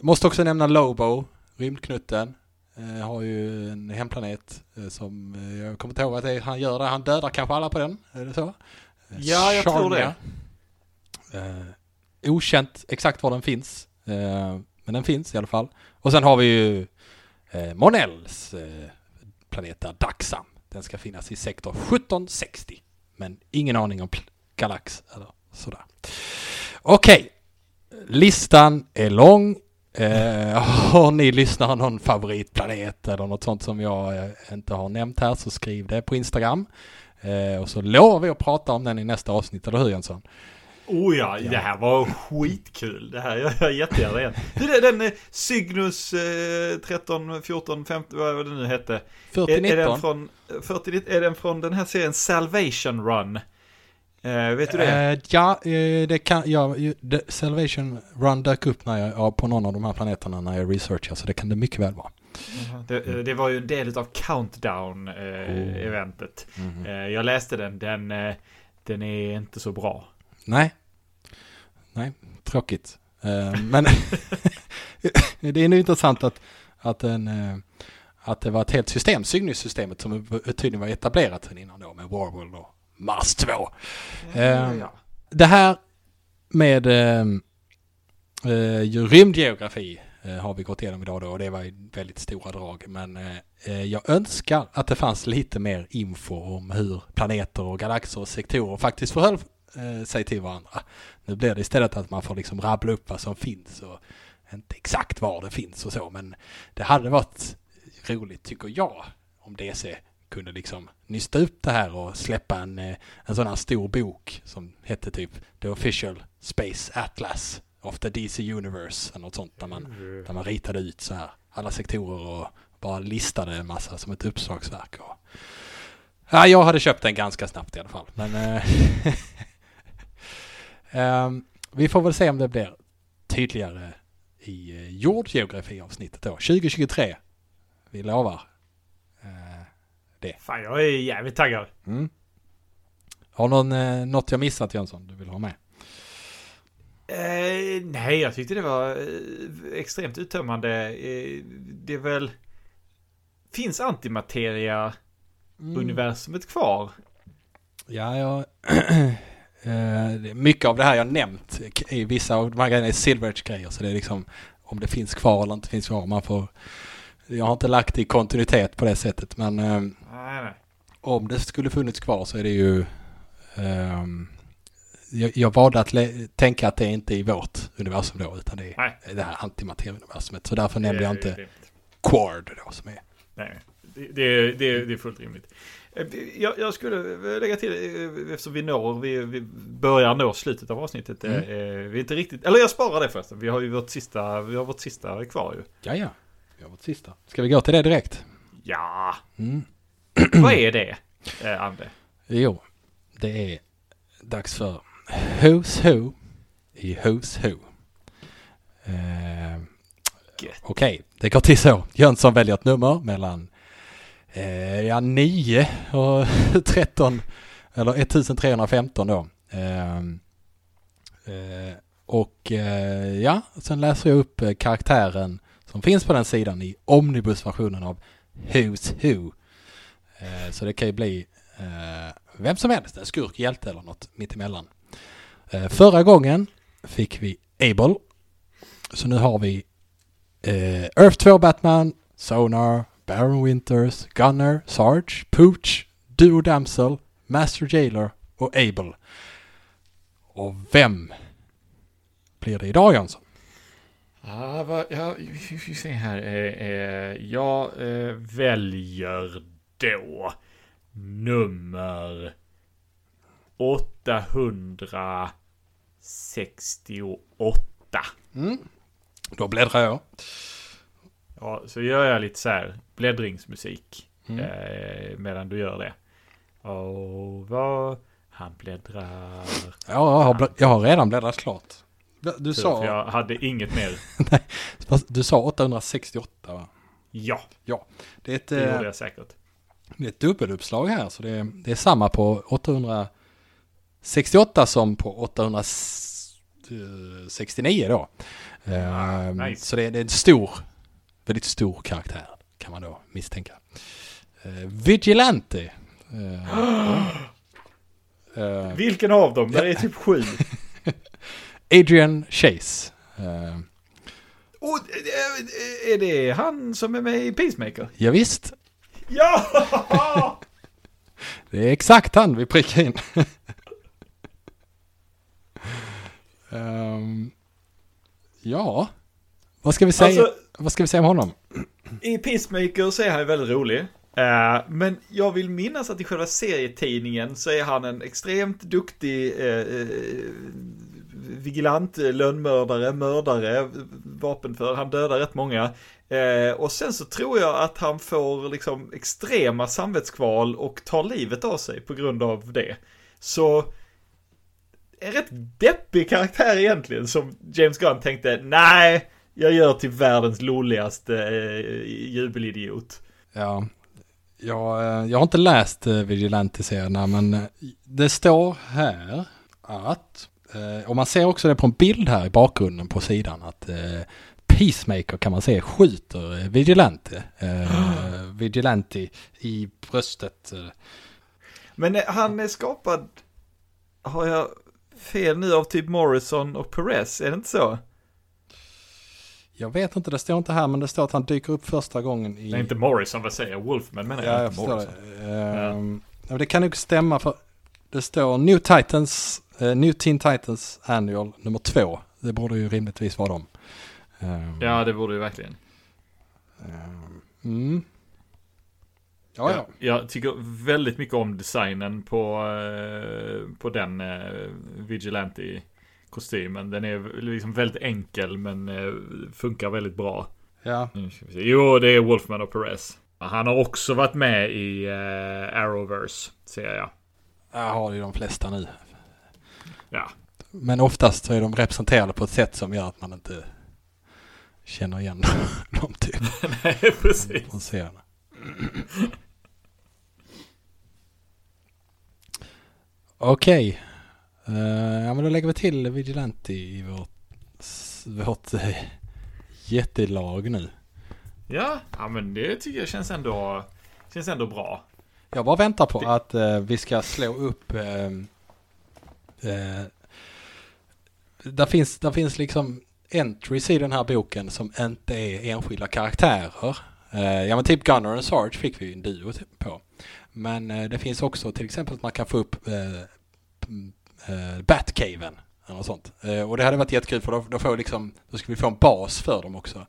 Måste också nämna Lobo, rymdknutten. Har ju en hemplanet som jag kommer inte ihåg att han gör det. Han dödar kanske alla på den, är det så? Ja, jag tror det. Okänt exakt var den finns, men den finns i alla fall. Och sen har vi ju Mon-Els planet Daxam. Den ska finnas i sektor 1760, men ingen aning om galax eller sådär. Okej, listan är lång. Har ni lyssnare någon favoritplanet eller något sånt som jag inte har nämnt här, så skriv det på Instagram. Och så lovar vi att prata om den i nästa avsnitt, eller hur, Jönsson? Oh ja, det här var skitkul. Det här jag jättegärna igen. Den Cygnus 13, 14, 15, vad det nu hette. 4019. Är den från den här serien Salvation Run? Vet du det? Det kan jag. Salvation Run dök upp när jag på någon av de här planeterna när jag researchar, så det kan det mycket väl vara. Mm. Det var ju en del av Countdown-eventet. Jag läste den är inte så bra. Nej, tråkigt. Men det är nu intressant att det var ett helt system, Cygnus-systemet, som tydligen var etablerat sedan innan då, med Warworld och Mars 2. Ja. Det här med rymdgeografi har vi gått igenom idag då, och det var väldigt stora drag, men jag önskar att det fanns lite mer info om hur planeter och galaxer och sektorer faktiskt förhöll sig till varandra. Nu blir det istället att man får liksom rabbla upp vad som finns och inte exakt var det finns och så, men det hade varit roligt, tycker jag, om DC kunde liksom nysta upp det här och släppa en sån här stor bok som hette typ The Official Space Atlas of the DC Universe eller något sånt, där man ritade ut så här alla sektorer och bara listade en massa som ett uppslagsverk. Ja, jag hade köpt den ganska snabbt i alla fall, men vi får väl se om det blir tydligare i jordgeografiavsnittet då. 2023. Vi lovar det. Fan, jag är jävligt taggad. Mm. Har någon något jag missat, Jönsson, du vill ha med? Nej, jag tyckte det var extremt uttömmande. Det är väl... Finns antimateria universumet kvar? Ja, mycket av det här jag nämnt i vissa av de här grejerna är Silver Age-grejer, så det är liksom om det finns kvar eller inte finns kvar. Jag har inte lagt i kontinuitet på det sättet, men nej. Om det skulle funnits kvar så är det ju jag valde att tänka att det inte är i vårt universum då, utan det är det här antimaterieuniversumet, så därför nämnde jag inte Quard då, som är... Nej. Det är fullt rimligt. Jag skulle lägga till, eftersom vi börjar nå slutet av avsnittet. Vi är inte riktigt, eller jag sparar det förresten. Vi har ju vårt sista kvar ju. Ja, vi har vårt sista. Ska vi gå till det direkt? Ja. Mm. Vad är det, Ande? Jo, det är dags för Who's Who i Who's Who. Okej, det går till så. Jönsson väljer ett nummer mellan 9 och 13 eller 1315 då. Sen läser jag upp karaktären som finns på den sidan i omnibusversionen av Who's Who. Så det kan ju bli vem som helst, en skurk, hjälte eller något mittemellan. Förra gången fick vi Abel, så nu har vi Earth 2 Batman, Sonar, Baron Winters, Gunner, Sarge, Pooch, Duo Damsel, Master Jailer och Abel. Och vem blir det idag, Jönsson? Vi får se här. Jag väljer då nummer 868. Mm. Då bläddrar jag. Ja, så gör jag lite så här bläddringsmusik medan du gör det. Och vad han bläddrar. Ja, jag har redan bläddrat klart. Du sa... Jag hade inget mer. Nej, du sa 868, va? Ja. Det är ett, det gjorde jag säkert. Det är ett dubbeluppslag här, så det är samma på 868 som på 869 då. Nice. Så det är en stor, väldigt stor karaktär, kan man då misstänka. Vigilante. Vilken av dem? Det är typ 7. Adrian Chase. Är det han som är med i Peacemaker? Ja, visst. Ja! Det är exakt han vi prickar in. Vad ska vi säga? Alltså, vad ska vi säga om honom? I Peacemaker så är han väldigt rolig. Men jag vill minnas att i själva serietidningen så är han en extremt duktig vigilant, lönnmördare, mördare, vapenför. Han dödar rätt många. Och sen så tror jag att han får liksom extrema samvetskval och tar livet av sig på grund av det. Så en rätt deppig karaktär egentligen, som James Gunn tänkte, nej, jag gör till världens loligaste jubelidiot. Ja, jag har inte läst Vigilante-serierna, men det står här att, och man ser också det på en bild här i bakgrunden på sidan, att Peacemaker, kan man se, skjuter Vigilante Vigilante i bröstet. Men han är skapad, har jag fel nu, av typ Morrison och Perez, är det inte så? Jag vet inte, det står inte här, men det står att han dyker upp första gången i... Det är inte Morrison, vad säger jag? Wolfman menar jag, inte Morrison. Ja. Det kan ju stämma, för det står New Teen Titans Annual nummer 2. Det borde ju rimligtvis vara dem. Ja, det borde ju verkligen. Mm. Ja. Jag tycker väldigt mycket om designen på den Vigilante kostymen. Den är liksom väldigt enkel, men funkar väldigt bra. Ja. Jo, det är Wolfman och Perez. Han har också varit med i Arrowverse, ser jag. Jag har ju de flesta nu. Ja. Men oftast så är de representerade på ett sätt som gör att man inte känner igen dem typ. Nej, precis. Okej. Ja, men då lägger vi till Vigilante i vårt jättelag nu. Ja, men det tycker jag känns ändå bra. Jag bara väntar på att vi ska slå upp... Där finns liksom entries i den här boken som inte är enskilda karaktärer. Ja, men typ Gunner och Sarge fick vi ju en duo på. Men det finns också till exempel att man kan få upp... Batcaven eller något sånt. Och det hade varit jättekul, för då får liksom, då ska vi få en bas för dem också.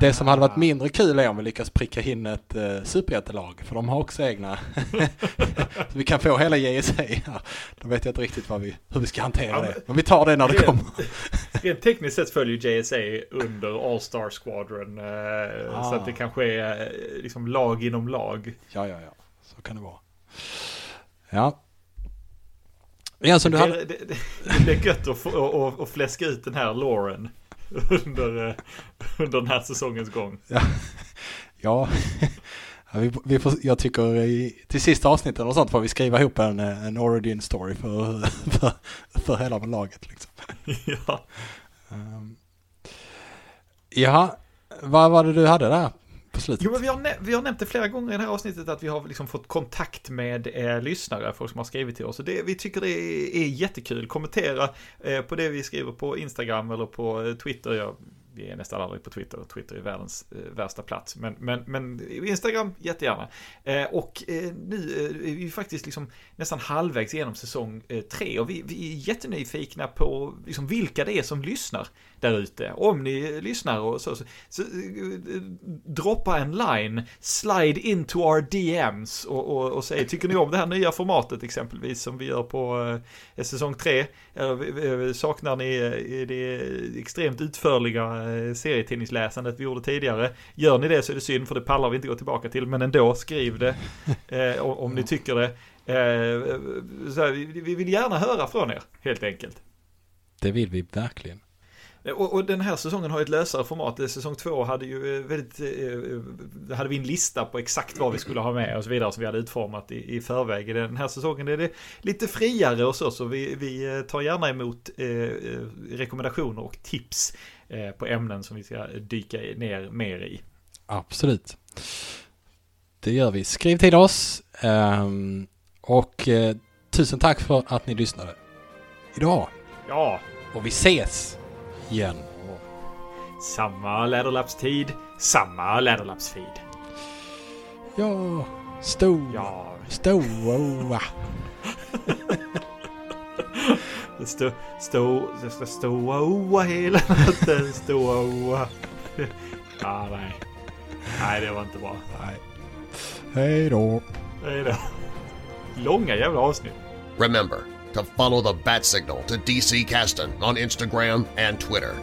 Det som hade varit mindre kul är om vi lyckas pricka in ett superhjältelag, för de har också egna. Så vi kan få hela JSA. Då vet jag inte riktigt hur vi ska hantera det. Men vi tar det när det kommer. Rent tekniskt sett följer JSA under All-Star Squadron. Så att det kanske är liksom lag inom lag. Ja. Så kan det vara. Ja. Det är gött att fläska ut den här Lauren under den här säsongens gång. Vi får, jag tycker till sista avsnittet eller sånt får vi skriva ihop en origin story för hela laget liksom. Ja. Vad var det du hade där? Jo, men vi har nämnt det flera gånger i det här avsnittet, att vi har liksom fått kontakt med lyssnare, folk som har skrivit till oss, och vi tycker det är jättekul. Kommentera på det vi skriver på Instagram eller på Twitter. Jag vi är nästan aldrig på Twitter, och Twitter är världens värsta plats, men Instagram jättegärna. Och nu är vi faktiskt liksom nästan halvvägs genom säsong 3, och vi är jättenyfikna på liksom vilka det är som lyssnar där ute. Om ni lyssnar och så droppa en line, slide into our DMs och säg, tycker ni om det här nya formatet exempelvis som vi gör på säsong 3, saknar ni det extremt utförliga serietidningsläsandet vi gjorde tidigare? Gör ni det så är det synd, för det pallar vi inte gå tillbaka till, men ändå skriv det om ni tycker det. Så vi vill gärna höra från er, helt enkelt. Det vill vi verkligen. Och den här säsongen har ett lösare format. Säsong 2 hade ju hade vi en lista på exakt vad vi skulle ha med och så vidare, som vi hade utformat i förväg. Den här säsongen är det lite friare och så vi tar gärna emot rekommendationer och tips på ämnen som vi ska dyka ner mer i. Absolut. Det gör vi. Skriv till oss. Och tusen tack för att ni lyssnade idag. Ja. Och vi ses igen. Samma läderlappstid, samma läderlappsfeed. Ja, stå hela natten, nej, det var inte bra. Nej. Hej då. Långa jävla avsnitt. Remember to follow the bat signal to DC Casten on Instagram and Twitter.